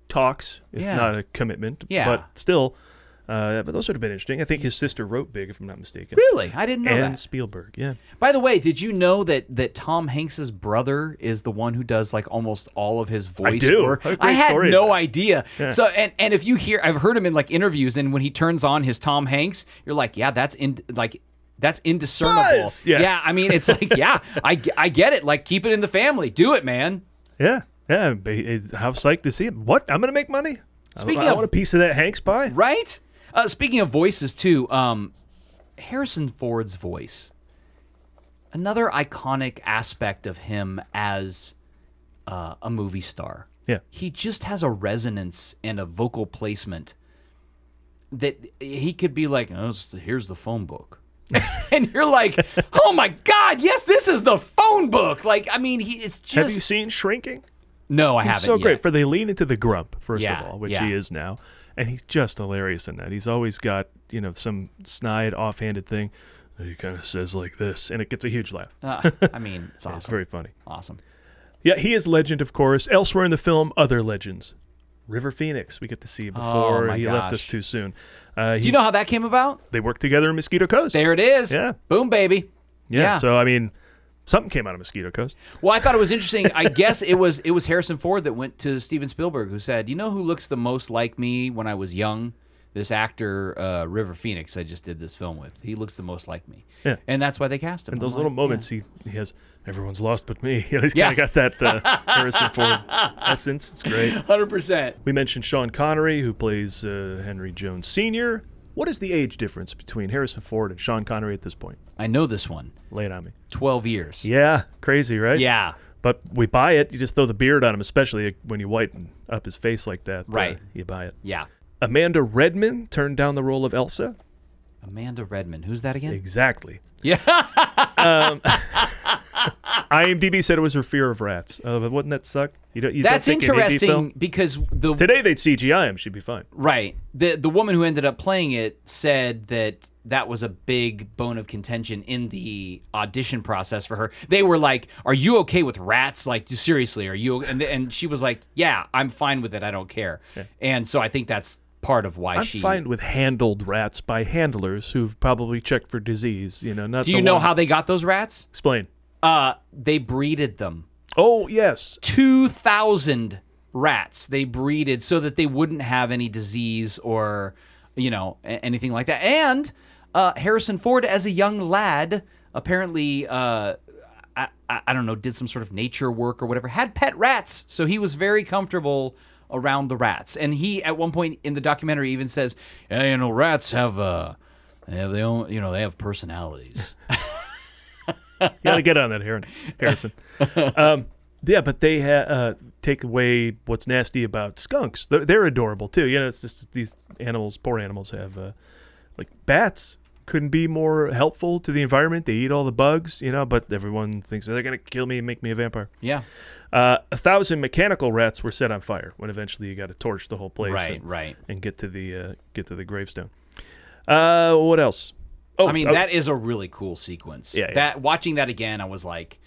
talks, if yeah. not a commitment. Yeah, but still. Uh, but those would have been interesting. I think his sister wrote Big, if I'm not mistaken. Really? I didn't know and that. And Spielberg, yeah. By the way, did you know that that Tom Hanks's brother is the one who does, like, almost all of his voice I do. work? I had story. no idea. Yeah. So, and, and if you hear, I've heard him in, like, interviews, and when he turns on his Tom Hanks, you're like, yeah, that's in, like, that's indiscernible. Yeah. yeah, I mean, it's like, yeah, I, I get it. Like, keep it in the family. Do it, man. Yeah, yeah. How psyched to see him. What? I'm going to make money? Speaking I, I of, want a piece of that Hanks pie. Right? Uh, speaking of voices, too, um, Harrison Ford's voice, another iconic aspect of him as uh, a movie star. Yeah. He just has a resonance and a vocal placement that he could be like, oh, here's the phone book. And you're like, oh, my God, yes, this is the phone book. Like, I mean, he it's just. Have you seen Shrinking? No, I he's haven't. He's so great. Yet. For they lean into the grump first yeah, of all, which yeah. he is now, and he's just hilarious in that. He's always got you know some snide, offhanded thing. He kind of says like this, and it gets a huge laugh. Uh, I mean, it's awesome. It's very funny. Awesome. Yeah, he is legend, of course. Elsewhere in the film, other legends. River Phoenix, we get to see before oh he gosh. left us too soon. Uh, he, Do you know how that came about? They worked together in Mosquito Coast. There it is. Yeah. Boom, baby. Yeah, yeah. So, I mean, something came out of Mosquito Coast. Well, I thought it was interesting. I guess it was it was Harrison Ford that went to Steven Spielberg who said, you know who looks the most like me when I was young? This actor, uh, River Phoenix, I just did this film with. He looks the most like me. Yeah. And that's why they cast him. And those I'm little like, moments yeah. he, he has... Everyone's lost but me. You know, he's yeah. kind of got that uh, Harrison Ford essence. It's great. one hundred percent. We mentioned Sean Connery, who plays uh, Henry Jones Senior What is the age difference between Harrison Ford and Sean Connery at this point? I know this one. Lay it on me. twelve years. Yeah. Crazy, right? Yeah. But we buy it. You just throw the beard on him, especially when you whiten up his face like that. Right. Uh, you buy it. Yeah. Amanda Redman turned down the role of Elsa. Amanda Redman. Who's that again? Exactly. Yeah. um, IMDb said it was her fear of rats. Uh, but wouldn't that suck? You don't, you That's don't think interesting an indie film? Because the today they'd C G I him. She'd be fine. Right. The the woman who ended up playing it said that that was a big bone of contention in the audition process for her. They were like, "Are you okay with rats? Like, seriously, are you?" And and she was like, "Yeah, I'm fine with it. I don't care." Yeah. And so I think that's part of why I'm she... I'm fine with handled rats by handlers who've probably checked for disease. You know, not. Do you the know one... how they got those rats? Explain. Uh, they breeded them. Oh, yes. two thousand rats they breeded so that they wouldn't have any disease or, you know, anything like that. And uh, Harrison Ford, as a young lad, apparently, uh, I, I don't know, did some sort of nature work or whatever, had pet rats. So he was very comfortable around the rats. And he, at one point in the documentary, even says, yeah, you know, rats have, uh, they have their own, you know, they have personalities. You gotta get on that, Harrison. Um, yeah, but they ha- uh, take away what's nasty about skunks. They're, they're adorable too. You know, it's just these animals, poor animals, have uh, like bats couldn't be more helpful to the environment. They eat all the bugs, you know. But everyone thinks they're gonna kill me and make me a vampire. Yeah. Uh, a thousand mechanical rats were set on fire when eventually you got to torch the whole place. Right, and, right. And get to the uh, get to the gravestone. Uh, what else? Oh, I mean, okay. That is a really cool sequence. Yeah, yeah. That watching that again, I was like,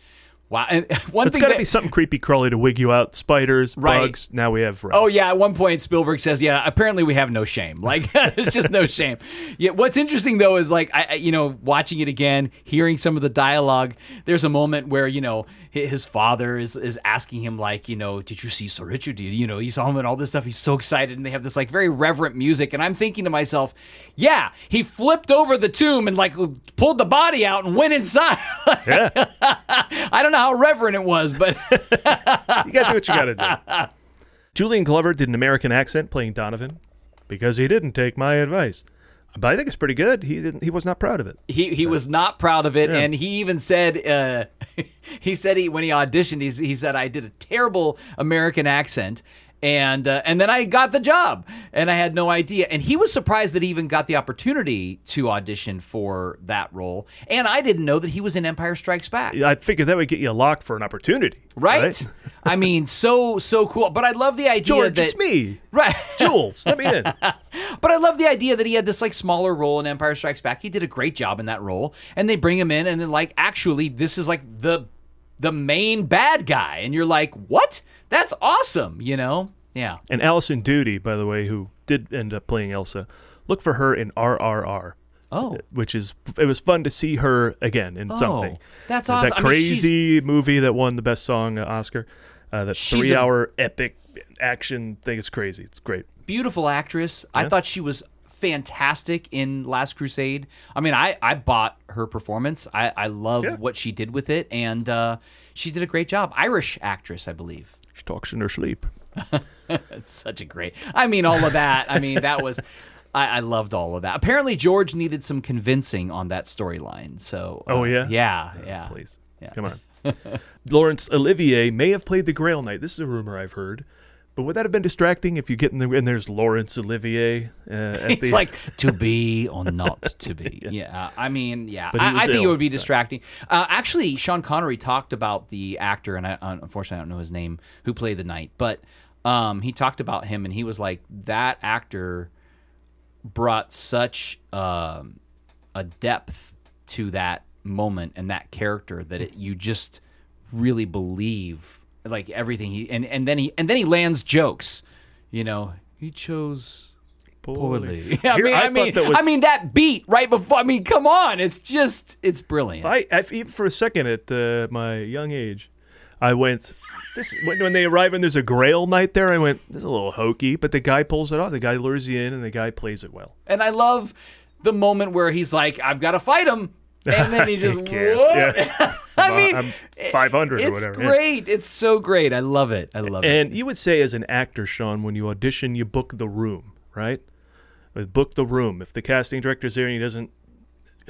wow. And one it's got to be something creepy crawly to wig you out. Spiders, right. Bugs. Now we have rats. Oh, yeah. At one point, Spielberg says, yeah, apparently we have no shame. Like, there's just no shame. Yeah. What's interesting, though, is like, I, you know, watching it again, hearing some of the dialogue, there's a moment where, you know, his father is, is asking him, like, you know, did you see Sir Richard? You know, you saw him and all this stuff. He's so excited. And they have this, like, very reverent music. And I'm thinking to myself, yeah, he flipped over the tomb and, like, pulled the body out and went inside. Yeah. I don't know how reverent it was, but you gotta do what you gotta do. Julian Glover did an American accent playing Donovan because he didn't take my advice, but I think it's pretty good. He didn't. He was not proud of it. He he so. was not proud of it, yeah. And he even said uh, he said he when he auditioned he he said I did a terrible American accent. And uh, and then I got the job, and I had no idea. And he was surprised that he even got the opportunity to audition for that role. And I didn't know that he was in Empire Strikes Back. I figured that would get you a lock for an opportunity. Right? right? I mean, so, so cool. But I love the idea George, that... George, it's me. Right. Jules, let me in. But I love the idea that he had this, like, smaller role in Empire Strikes Back. He did a great job in that role. And they bring him in, and then, like, actually, this is, like, the the main bad guy. And you're like, what? That's awesome, you know? Yeah. And Allison Duty, by the way, who did end up playing Elsa, look for her in R R R. Oh. Which is, it was fun to see her again in oh, something. That's awesome. That crazy I mean, movie that won the Best Song Oscar. Uh, that three-hour epic action thing. It's crazy. It's great. Beautiful actress. Yeah. I thought she was fantastic in Last Crusade. I mean, I, I bought her performance. I, I love yeah. what she did with it. And uh, she did a great job. Irish actress, I believe. She talks in her sleep. It's such a great... I mean, all of that. I mean, that was... I, I loved all of that. Apparently, George needed some convincing on that storyline, so... Uh, oh, yeah? Yeah, oh, yeah. Please. Yeah. Come on. Laurence Olivier may have played the Grail Knight. This is a rumor I've heard. But would that have been distracting if you get in the and there's Laurence Olivier? Uh, at it's the... like to be or not to be. yeah. yeah, I mean, yeah, I, I think it would be distracting. Uh, actually, Sean Connery talked about the actor, and I, unfortunately I don't know his name, who played the knight, but um, he talked about him, and he was like, that actor brought such um, a depth to that moment and that character that it, you just really believe like everything he and, and then he and then he lands jokes, you know. He chose poorly. poorly. I mean, Here, I, I, mean was... I mean that beat right before. I mean, come on, it's just it's brilliant. I, I for a second at uh, my young age, I went this when, when they arrive and there's a Grail Knight there. I went, this is a little hokey, but the guy pulls it off. The guy lures you in, and the guy plays it well. And I love the moment where he's like, I've got to fight him. And then he just, yes. I mean, I'm five hundred or whatever. It's great. Yeah. It's so great. I love it. I love and it. And you would say as an actor, Sean, when you audition, you book the room, right? Book the room. If the casting director's there and he doesn't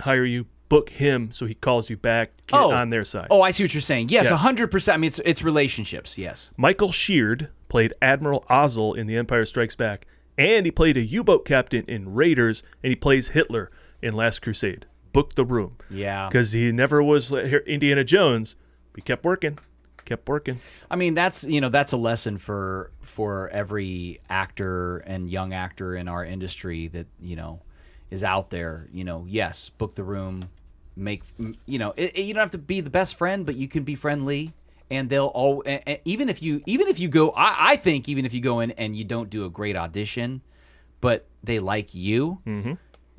hire you, book him so he calls you back oh. on their side. Oh, I see what you're saying. Yes, yes, one hundred percent. I mean, it's it's relationships, yes. Michael Sheard played Admiral Ozzel in The Empire Strikes Back, and he played a U-boat captain in Raiders, and he plays Hitler in Last Crusade. Book the room. Yeah. Because he never was Indiana Jones. He kept working, kept working. I mean, that's, you know, that's a lesson for for every actor and young actor in our industry that, you know, is out there. You know, yes, book the room, make, you know, it, it, you don't have to be the best friend, but you can be friendly. And they'll all, and, and even if you, even if you go, I, I think even if you go in and you don't do a great audition, but they like you, mm-hmm.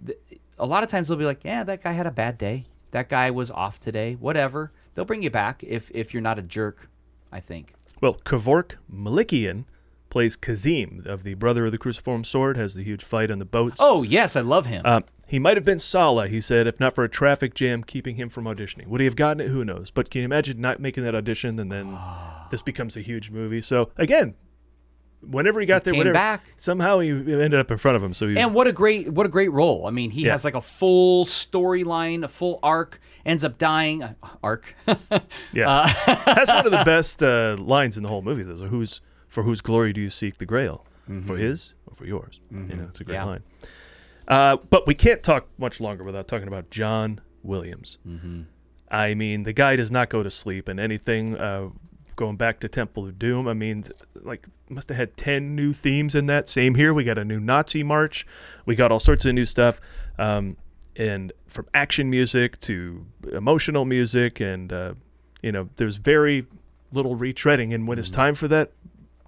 th- a lot of times they'll be like, yeah, that guy had a bad day. That guy was off today. Whatever. They'll bring you back if if you're not a jerk, I think. Well, Kevork Malikian plays Kazim of the Brother of the Cruciform Sword, has the huge fight on the boats. Oh, yes, I love him. Uh, he might have been Sala, he said, if not for a traffic jam keeping him from auditioning. Would he have gotten it? Who knows? But can you imagine not making that audition and then this becomes a huge movie? So, again... Whenever he got he there, came whatever, back. Somehow he ended up in front of him. So he was, and what a great, what a great role! I mean, he yeah. has like a full storyline, a full arc. Ends up dying. Uh, arc. yeah, uh, that's one of the best uh, lines in the whole movie. Those are who's for whose glory do you seek the Grail? Mm-hmm. For his or for yours? Mm-hmm. You know, it's a great yeah. line. Uh, but we can't talk much longer without talking about John Williams. Mm-hmm. I mean, the guy does not go to sleep, and anything. Uh, Going back to Temple of Doom, I mean, like, must have had ten new themes in that. Same here. We got a new Nazi march. We got all sorts of new stuff. Um, and from action music to emotional music. And, uh, you know, there's very little retreading. And when it's time for that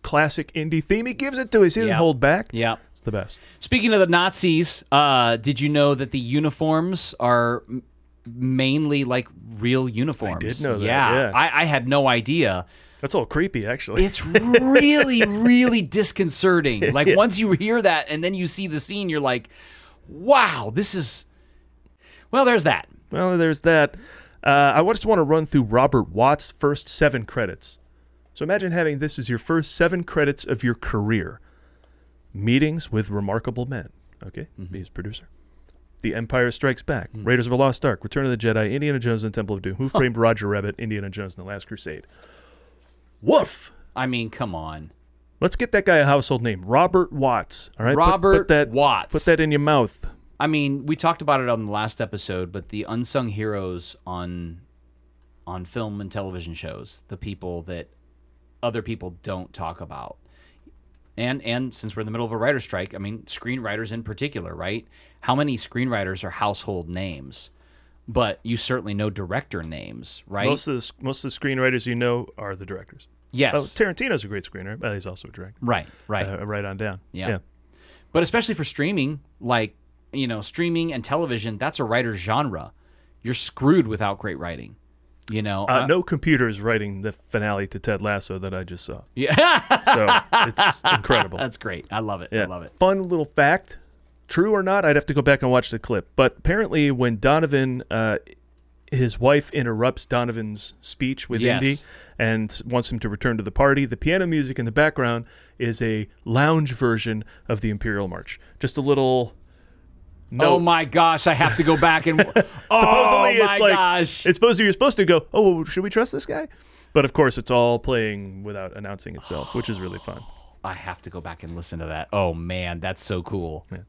classic indie theme, he gives it to us. He doesn't yeah. hold back. Yeah. It's the best. Speaking of the Nazis, uh, did you know that the uniforms are... mainly like real uniforms. I did know that. Yeah, yeah. I, I had no idea. That's all creepy, actually. It's really, really disconcerting. Like yeah. once you hear that and then you see the scene, you're like, wow, this is... Well, there's that. Well, there's that. Uh, I just want to run through Robert Watt's first seven credits. So imagine having this as your first seven credits of your career. Meetings with Remarkable Men. Okay, mm-hmm. he's producer. The Empire Strikes Back, mm. Raiders of the Lost Ark, Return of the Jedi, Indiana Jones and the Temple of Doom, Who Framed oh. Roger Rabbit, Indiana Jones and the Last Crusade. Woof! I mean, come on. Let's get that guy a household name, Robert Watts. All right, Robert put, put that, Watts. Put that in your mouth. I mean, we talked about it on the last episode, but the unsung heroes on on film and television shows, the people that other people don't talk about. And and since we're in the middle of a writer's strike, I mean, screenwriters in particular, right? How many screenwriters are household names? But you certainly know director names, right? Most of the, most of the screenwriters you know are the directors. Yes. Oh, Tarantino's a great screenwriter, but he's also a director. Right, right. Uh, right on down. Yeah. yeah. But especially for streaming, like, you know, streaming and television, that's a writer's genre. You're screwed without great writing. You know, uh, uh, no computer is writing the finale to Ted Lasso that I just saw. Yeah, so it's incredible. That's great. I love it. Yeah. I love it. Fun little fact, true or not, I'd have to go back and watch the clip. But apparently, when Donovan, uh, his wife interrupts Donovan's speech with yes. Indy and wants him to return to the party, the piano music in the background is a lounge version of the Imperial March. Just a little. No. Oh my gosh! I have to go back and. Supposedly, oh my it's like gosh. It's supposed to, you're supposed to go. Oh, well, should we trust this guy? But of course, it's all playing without announcing itself, which is really fun. I have to go back and listen to that. Oh man, that's so cool. Yeah.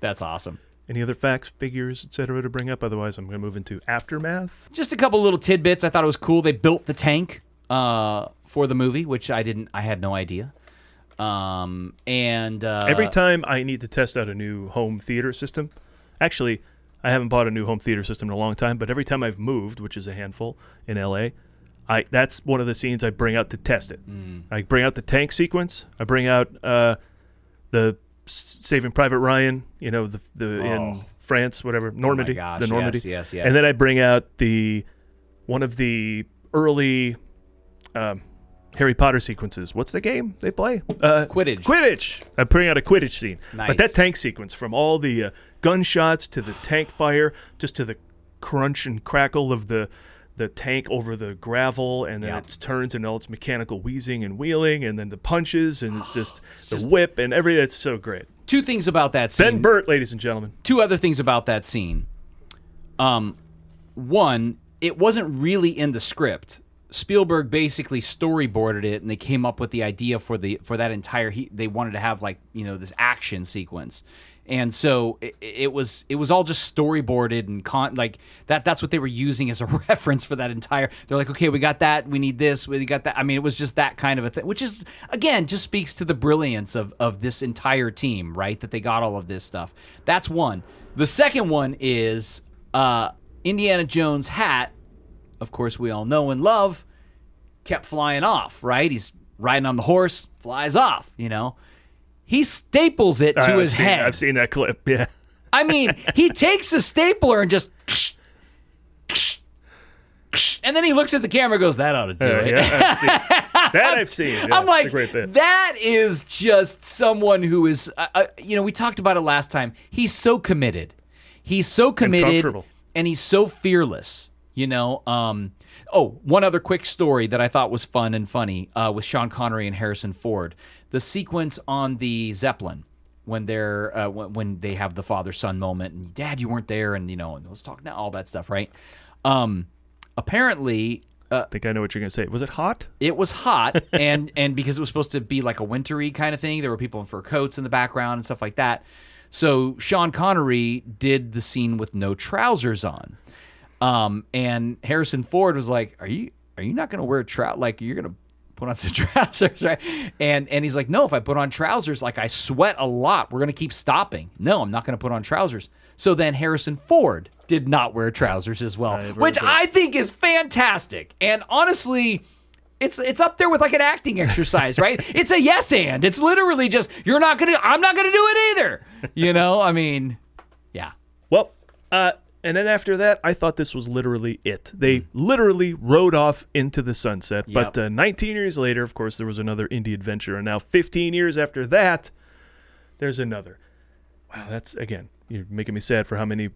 That's awesome. Any other facts, figures, et cetera, to bring up? Otherwise, I'm going to move into aftermath. Just a couple little tidbits. I thought it was cool. They built the tank uh, for the movie, which I didn't. I had no idea. Um, and uh, every time I need to test out a new home theater system, actually, I haven't bought a new home theater system in a long time. But every time I've moved, which is a handful in L A, I that's one of the scenes I bring out to test it. Mm. I bring out the tank sequence. I bring out uh, the. Saving Private Ryan, you know, the the oh. in France, whatever, Normandy, oh my gosh, the Normandy. Yes, yes, yes. And then I bring out the one of the early um, Harry Potter sequences. What's the game they play? Uh, Quidditch. Quidditch. I bring out a Quidditch scene. Nice. But that tank sequence, from all the uh, gunshots to the tank fire, just to the crunch and crackle of the the tank over the gravel, and then yep. it turns and all its mechanical wheezing and wheeling, and then the punches, and it's just it's the just whip and everything. That's so great. Two things about that scene. Ben Burt, ladies and gentlemen. Two other things about that scene. Um, one, it wasn't really in the script. Spielberg basically storyboarded it, and they came up with the idea for the for that entire. He, they wanted to have like you know this action sequence. And so it, it was it was all just storyboarded and con- like that. That's what they were using as a reference for that entire. They're like, okay, we got that. We need this. We got that. I mean, it was just that kind of a thing, which is, again, just speaks to the brilliance of, of this entire team, right? That they got all of this stuff. That's one. The second one is uh, Indiana Jones' hat. Of course, we all know and love, kept flying off, right? He's riding on the horse, flies off, you know. He staples it to I've his seen, head. I've seen that clip, yeah. I mean, he takes a stapler and just... Ksh, ksh, ksh, and then he looks at the camera and goes, that ought to do uh, it. Yeah, I've that I've seen. Yeah, I'm like, that is just someone who is... Uh, uh, you know, we talked about it last time. He's so committed. He's so committed. And, and he's so fearless, you know. Um, oh, one other quick story that I thought was fun and funny uh, with Sean Connery and Harrison Ford. The sequence on the Zeppelin when they're uh, when, when they have the father-son moment and Dad, you weren't there, and you know, and let's talk now, all that stuff, right? Um, apparently, uh, I think I know what you're gonna say. Was it hot? It was hot, and and because it was supposed to be like a wintry kind of thing, there were people in fur coats in the background and stuff like that. So Sean Connery did the scene with no trousers on, um, and Harrison Ford was like, "Are you are you not gonna wear a trout? Like you're gonna." Put on some trousers, right? And and he's like, no, if I put on trousers, like I sweat a lot. We're going to keep stopping. No, I'm not going to put on trousers. So then Harrison Ford did not wear trousers as well, I which I think is fantastic. And honestly, it's it's up there with like an acting exercise, right? It's a yes and. It's literally just, you're not going to, I'm not going to do it either. You know, I mean, yeah. Well, uh, and then after that, I thought this was literally it. They literally rode off into the sunset. Yep. But uh, nineteen years later, of course, there was another indie adventure. And now fifteen years after that, there's another. Wow, that's, again, you're making me sad for how many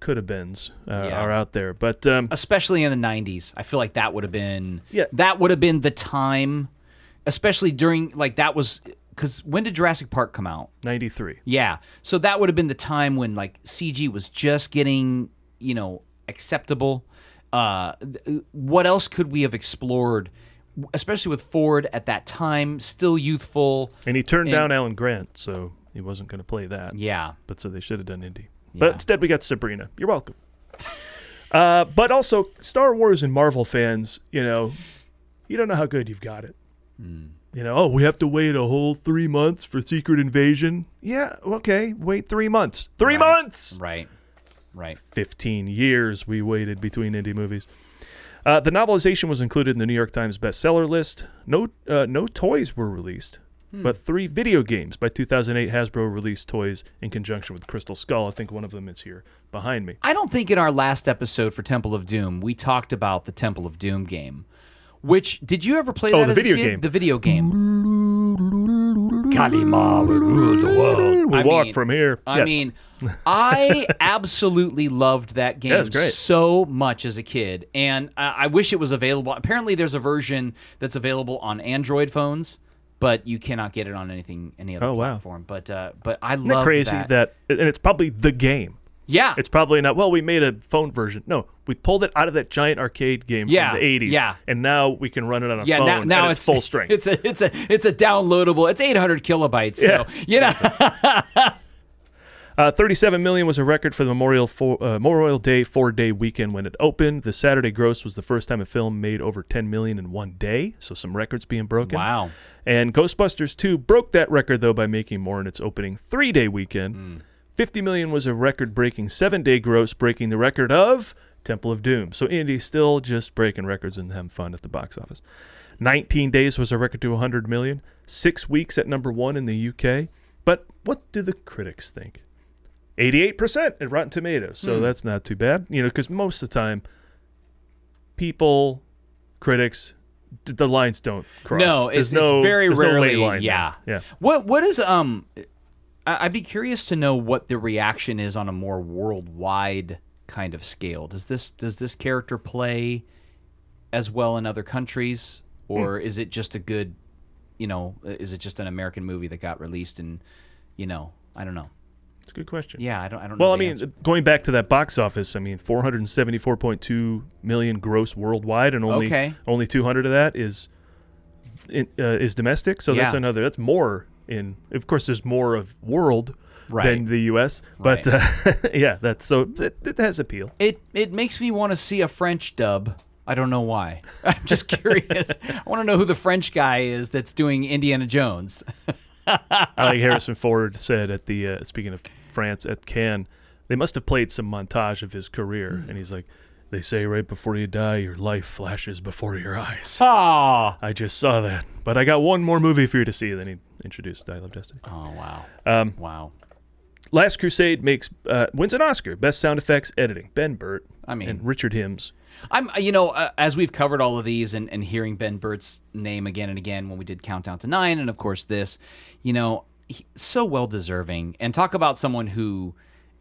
could-have-beens uh, yeah. are out there. But um, especially in the nineties. I feel like that would have been, yeah. that would have been the time, especially during, like that was... Because when did Jurassic Park come out? ninety-three. Yeah. So that would have been the time when, like, C G was just getting, you know, acceptable. Uh, th- what else could we have explored, especially with Ford at that time, still youthful? And he turned and, down Alan Grant, so he wasn't going to play that. Yeah. But so they should have done Indy. But yeah. Instead we got Sabrina. You're welcome. uh, but also, Star Wars and Marvel fans, you know, you don't know how good you've got it. Mm. You know, oh, we have to wait a whole three months for Secret Invasion. Yeah, okay, wait three months. Three right. months! Right, right. Fifteen years we waited between indie movies. Uh, the novelization was included in the New York Times bestseller list. No uh, no toys were released, hmm. but three video games. By two thousand eight, Hasbro released toys in conjunction with Crystal Skull. I think one of them is here behind me. I don't think in our last episode for Temple of Doom, we talked about the Temple of Doom game. Which, did you ever play that oh, the as video a kid? Game. The video game. Kalima will rule the world. We walk mean, from here. I yes. mean, I absolutely loved that game yeah, so much as a kid. And I, I wish it was available. Apparently, there's a version that's available on Android phones, but you cannot get it on anything, any other oh, platform. Wow. But uh, but I love that. Isn't it crazy that, and it's probably the game. Yeah. It's probably not, well, we made a phone version. No, we pulled it out of that giant arcade game yeah. from the eighties. Yeah. And now we can run it on a yeah, phone. Now, now and it's, it's full strength. It's a it's a it's a downloadable. It's eight hundred kilobytes. So, yeah. you know. Uh, thirty-seven million dollars was a record for the Memorial, four, uh, Memorial Day four-day weekend when it opened. The Saturday gross was the first time a film made over ten million dollars in one day, so some records being broken. Wow. And Ghostbusters two broke that record, though, by making more in its opening three-day weekend. Mm. fifty million dollars was a record-breaking seven-day gross, breaking the record of Temple of Doom. So Indy still just breaking records and having fun at the box office. nineteen days was a record to one hundred million dollars. Six weeks at number one in the U K. But what do the critics think? eighty-eight percent at Rotten Tomatoes, so mm. that's not too bad. You know, because most of the time, people, critics, d- the lines don't cross. No, it's, no it's very rarely. No line yeah, there. yeah. What what is um? I, I'd be curious to know what the reaction is on a more worldwide kind of scale. Does this does this character play as well in other countries, or mm. is it just a good, you know, is it just an American movie that got released and, you know, I don't know. That's a good question. Yeah, I don't I don't know. Well, I mean, answer. Going back to that box office, I mean, four hundred seventy-four point two million gross worldwide and only okay. only two hundred of that is uh, is domestic, so yeah. that's another that's more in of course there's more of world right. than the U S, but right. uh, yeah, that's so it, it has appeal. It it makes me want to see a French dub. I don't know why. I'm just curious. I want to know who the French guy is that's doing Indiana Jones. I like Harrison Ford said at the uh, speaking of France at Cannes, they must have played some montage of his career, mm. and he's like, "They say right before you die, your life flashes before your eyes." Ah, I just saw that, but I got one more movie for you to see. Then he introduced Dial of Destiny. Oh wow, um, wow! Last Crusade makes uh, wins an Oscar, best sound effects editing. Ben Burt, I mean, and Richard Himes. I'm, you know, uh, as we've covered all of these and, and hearing Ben Burtt's name again and again when we did Countdown to Nine and, of course, this, you know, he, so well-deserving. And talk about someone who,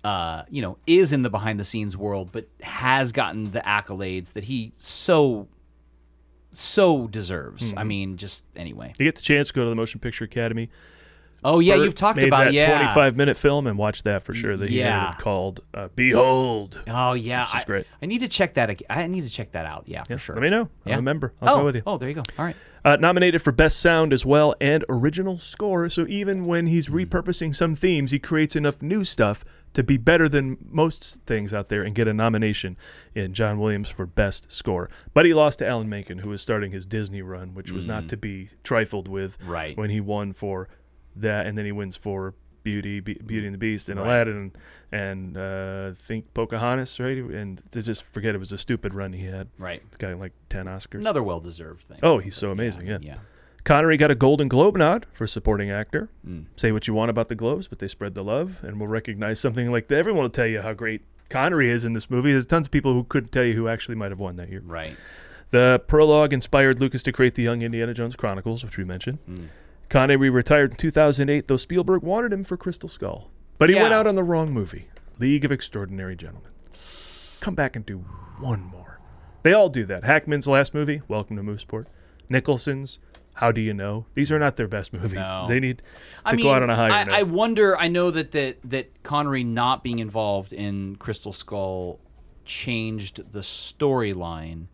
uh, you know, is in the behind-the-scenes world but has gotten the accolades that he so, so deserves. Mm-hmm. I mean, just anyway. You get the chance to go to the Motion Picture Academy. Oh, yeah, Burt you've talked about it. Yeah. twenty-five minute film and watch that for sure. That yeah. you called uh, Behold. Oh, yeah. Which is I, great. I need to check that again. I need to check that out. Yeah, for yeah. sure. Let me know. Yeah. I remember. I'll oh. go with you. Oh, there you go. All right. Uh, nominated for Best Sound as well and Original Score. So even when he's repurposing some themes, he creates enough new stuff to be better than most things out there and get a nomination in John Williams for Best Score. But he lost to Alan Menken, who was starting his Disney run, which was mm. not to be trifled with right. when he won for that, and then he wins for Beauty, Be- Beauty and the Beast, and right. Aladdin, and uh, think Pocahontas, right? And to just forget it was a stupid run he had. Right, it's got like ten Oscars. Another well-deserved thing. Oh, he's so amazing. Yeah. yeah. yeah. Connery got a Golden Globe nod for supporting actor. Mm. Say what you want about the Globes, but they spread the love, and we'll recognize something like that. Everyone will tell you how great Connery is in this movie. There's tons of people who couldn't tell you who actually might have won that year. Right. The prologue inspired Lucas to create the Young Indiana Jones Chronicles, which we mentioned. Mm. Connery retired in two thousand eight, though Spielberg wanted him for Crystal Skull. But he yeah. went out on the wrong movie, League of Extraordinary Gentlemen. Come back and do one more. They all do that. Hackman's last movie, Welcome to Mooseport. Nicholson's, How Do You Know? These are not their best movies. No. They need to I mean, go out on a higher I, note. I wonder, I know that, that, that Connery not being involved in Crystal Skull changed the storyline.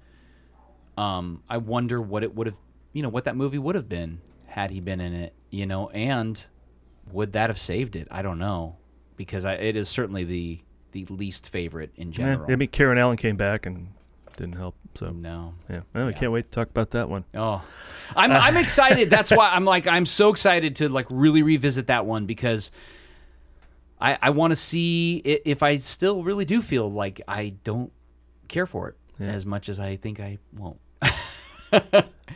Um, I wonder what it would have, you know, what that movie would have been had he been in it, you know, and would that have saved it? I don't know, because I, it is certainly the the least favorite in general. Yeah, I mean, Karen Allen came back and didn't help, so no, yeah, well, we yeah. can't wait to talk about that one. Oh, I'm uh. I'm excited. That's why I'm like I'm so excited to like really revisit that one because I I want to see if I still really do feel like I don't care for it yeah. as much as I think I won't.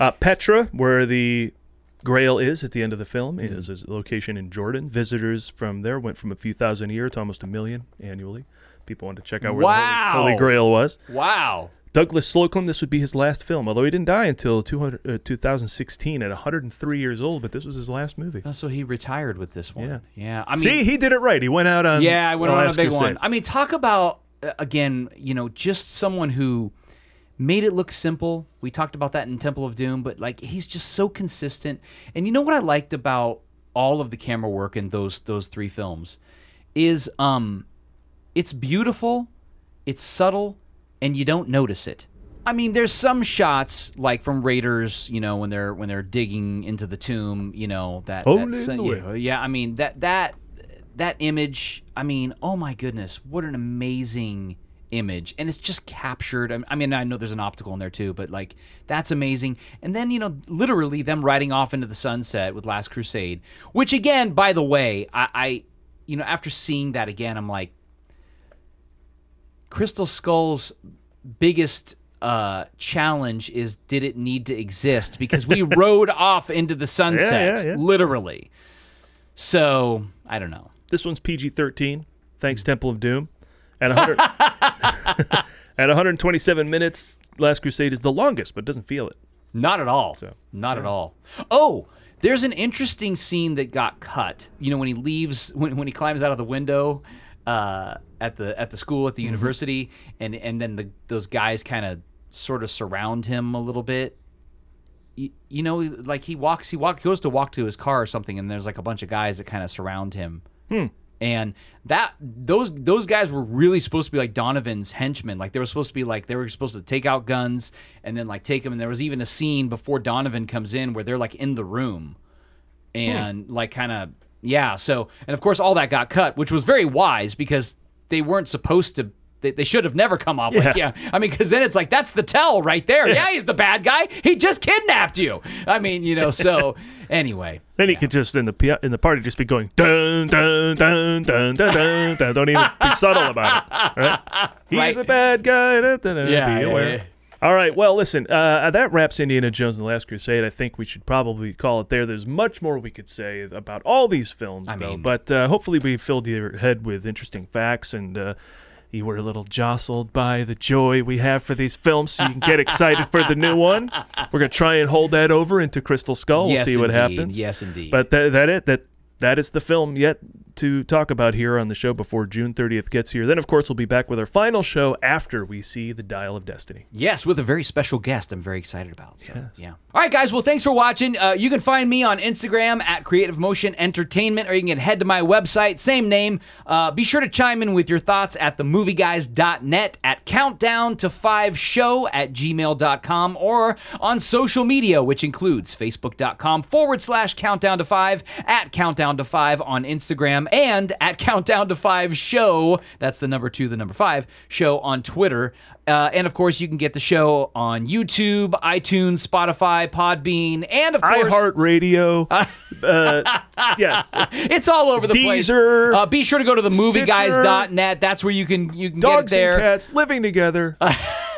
uh, Petra, where the Grail is at the end of the film. Mm. It is a location in Jordan. Visitors from there went from a few thousand a year to almost a million annually. People wanted to check out where wow. the Holy, Holy Grail was. Wow. Douglas Slocum, this would be his last film, although he didn't die until two hundred, uh, two thousand sixteen at one hundred three years old, but this was his last movie. Oh, so he retired with this one. Yeah. yeah. I mean, see, he did it right. He went out on Yeah, I went on a big Crusade. one. I mean, talk about, uh, again, you know, just someone who made it look simple. We talked about that in Temple of Doom, but like he's just so consistent. And you know what I liked about all of the camera work in those those three films is um, It's beautiful, it's subtle, and you don't notice it. I mean, there's some shots like from Raiders, you know, when they're when they're digging into the tomb, you know, that that's, uh, yeah, yeah, I mean that that that image, I mean, oh my goodness, what an amazing image. And it's just captured. I mean, I know there's an optical in there too, but like that's amazing. And then, you know, literally them riding off into the sunset with Last Crusade, which again, by the way, I, I you know, after seeing that again, I'm like, Crystal Skull's biggest uh, challenge is, did it need to exist? Because we rode off into the sunset, yeah, yeah, yeah. literally. So, I don't know. This one's P G thirteen, thanks Temple of Doom. At, one hundred at one hundred twenty-seven minutes, Last Crusade is the longest, but doesn't feel it. Not at all. So, Not yeah. at all. Oh, there's an interesting scene that got cut. You know, when he leaves, when when he climbs out of the window... Uh, at the at the school at the mm-hmm. university, and and then the, those guys kind of sort of surround him a little bit. You, you know, like he walks, he walk goes to walk to his car or something, and there's like a bunch of guys that kind of surround him. Hmm. And that those those guys were really supposed to be like Donovan's henchmen. Like they were supposed to be like they were supposed to take out guns and then like take them. And there was even a scene before Donovan comes in where they're like in the room, and hmm. like kind of. Yeah, so, and of course all that got cut, which was very wise because they weren't supposed to, they, they should have never come off yeah. like, yeah, I mean, because then it's like, that's the tell right there. Yeah. yeah, he's the bad guy. He just kidnapped you. I mean, you know, so, anyway. Then yeah. he could just, in the in the party, just be going, dun, dun, dun, dun, dun, dun, dun. Don't even be subtle about it. Right? He's right. a bad guy. Dun, dun, dun, yeah, be aware. Yeah, yeah. All right, well, listen, uh, that wraps Indiana Jones and the Last Crusade. I think we should probably call it there. There's much more we could say about all these films, I though. Mean, but uh, hopefully we filled your head with interesting facts, and uh, you were a little jostled by the joy we have for these films, so you can get excited for the new one. We're going to try and hold that over into Crystal Skull. We'll yes, see what indeed. happens. Yes, indeed. But that, that it. That That is the film yet to talk about here on the show before June thirtieth gets here. Then, of course, we'll be back with our final show after we see The Dial of Destiny. Yes, with a very special guest I'm very excited about. So, yes. yeah. All right, guys. Well, thanks for watching. Uh, you can find me on Instagram at Creative Motion Entertainment, or you can head to my website, same name. Uh, be sure to chime in with your thoughts at the movie guys dot net, at Countdown to Five Show at gmail dot com, or on social media, which includes facebook dot com forward slash Countdown to Five, at Countdown to Five on Instagram, and at Countdown to Five Show, that's the number two, the number five, show on Twitter. Uh, and of course, you can get the show on YouTube, iTunes, Spotify, Podbean, and of course, iHeartRadio. Uh, uh, yes, it's all over the Deezer, place. Deezer. Uh, be sure to go to the movie guys dot net. That's where you can you can dogs get it there. And cats living together, uh,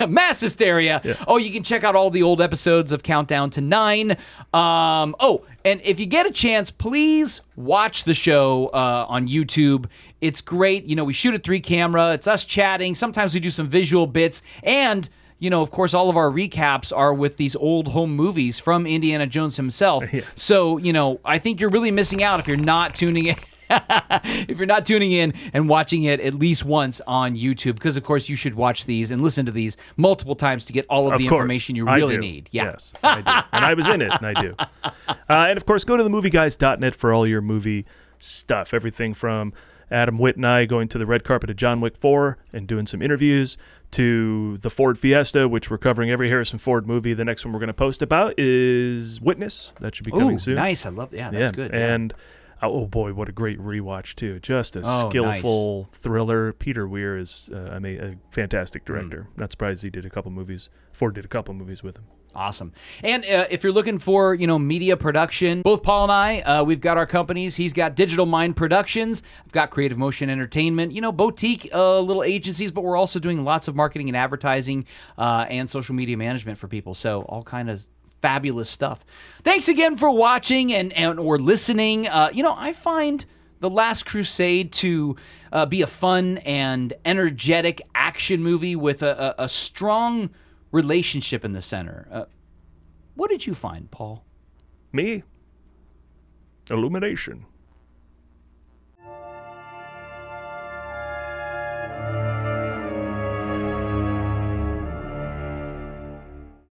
mass hysteria. Yeah. Oh, you can check out all the old episodes of Countdown to Nine. Um, oh, and if you get a chance, please watch the show uh, on YouTube. It's great. You know, we shoot a three camera. It's us chatting. Sometimes we do some visual bits. And, you know, of course, all of our recaps are with these old home movies from Indiana Jones himself. Yeah. So, you know, I think you're really missing out if you're not tuning in. If you're not tuning in and watching it at least once on YouTube, because, of course, you should watch these and listen to these multiple times to get all of, of the course. information you really need. Yeah. Yes, I do. And I was in it, and I do. Uh, and, of course, go to the movie guys dot net for all your movie stuff, everything from Adam Witt and I going to the red carpet of John Wick four and doing some interviews, to the Ford Fiesta, which we're covering every Harrison Ford movie. The next one we're going to post about is Witness. That should be coming Ooh, soon. Nice. I love that. Yeah, that's yeah. good. Yeah. And, oh, boy, what a great rewatch, too. Just a oh, skillful nice. thriller. Peter Weir is uh, I mean, a fantastic director. Mm. Not surprised he did a couple movies. Ford did a couple movies with him. Awesome. And uh, if you're looking for, you know, media production, both Paul and I, uh, we've got our companies. He's got Digital Mind Productions. I've got Creative Motion Entertainment, you know, boutique uh, little agencies, but we're also doing lots of marketing and advertising uh, and social media management for people. So all kind of fabulous stuff. Thanks again for watching and, and or listening. Uh, you know, I find The Last Crusade to uh, be a fun and energetic action movie with a, a, a strong relationship in the center. Uh, what did you find, Paul? Me? Illumination.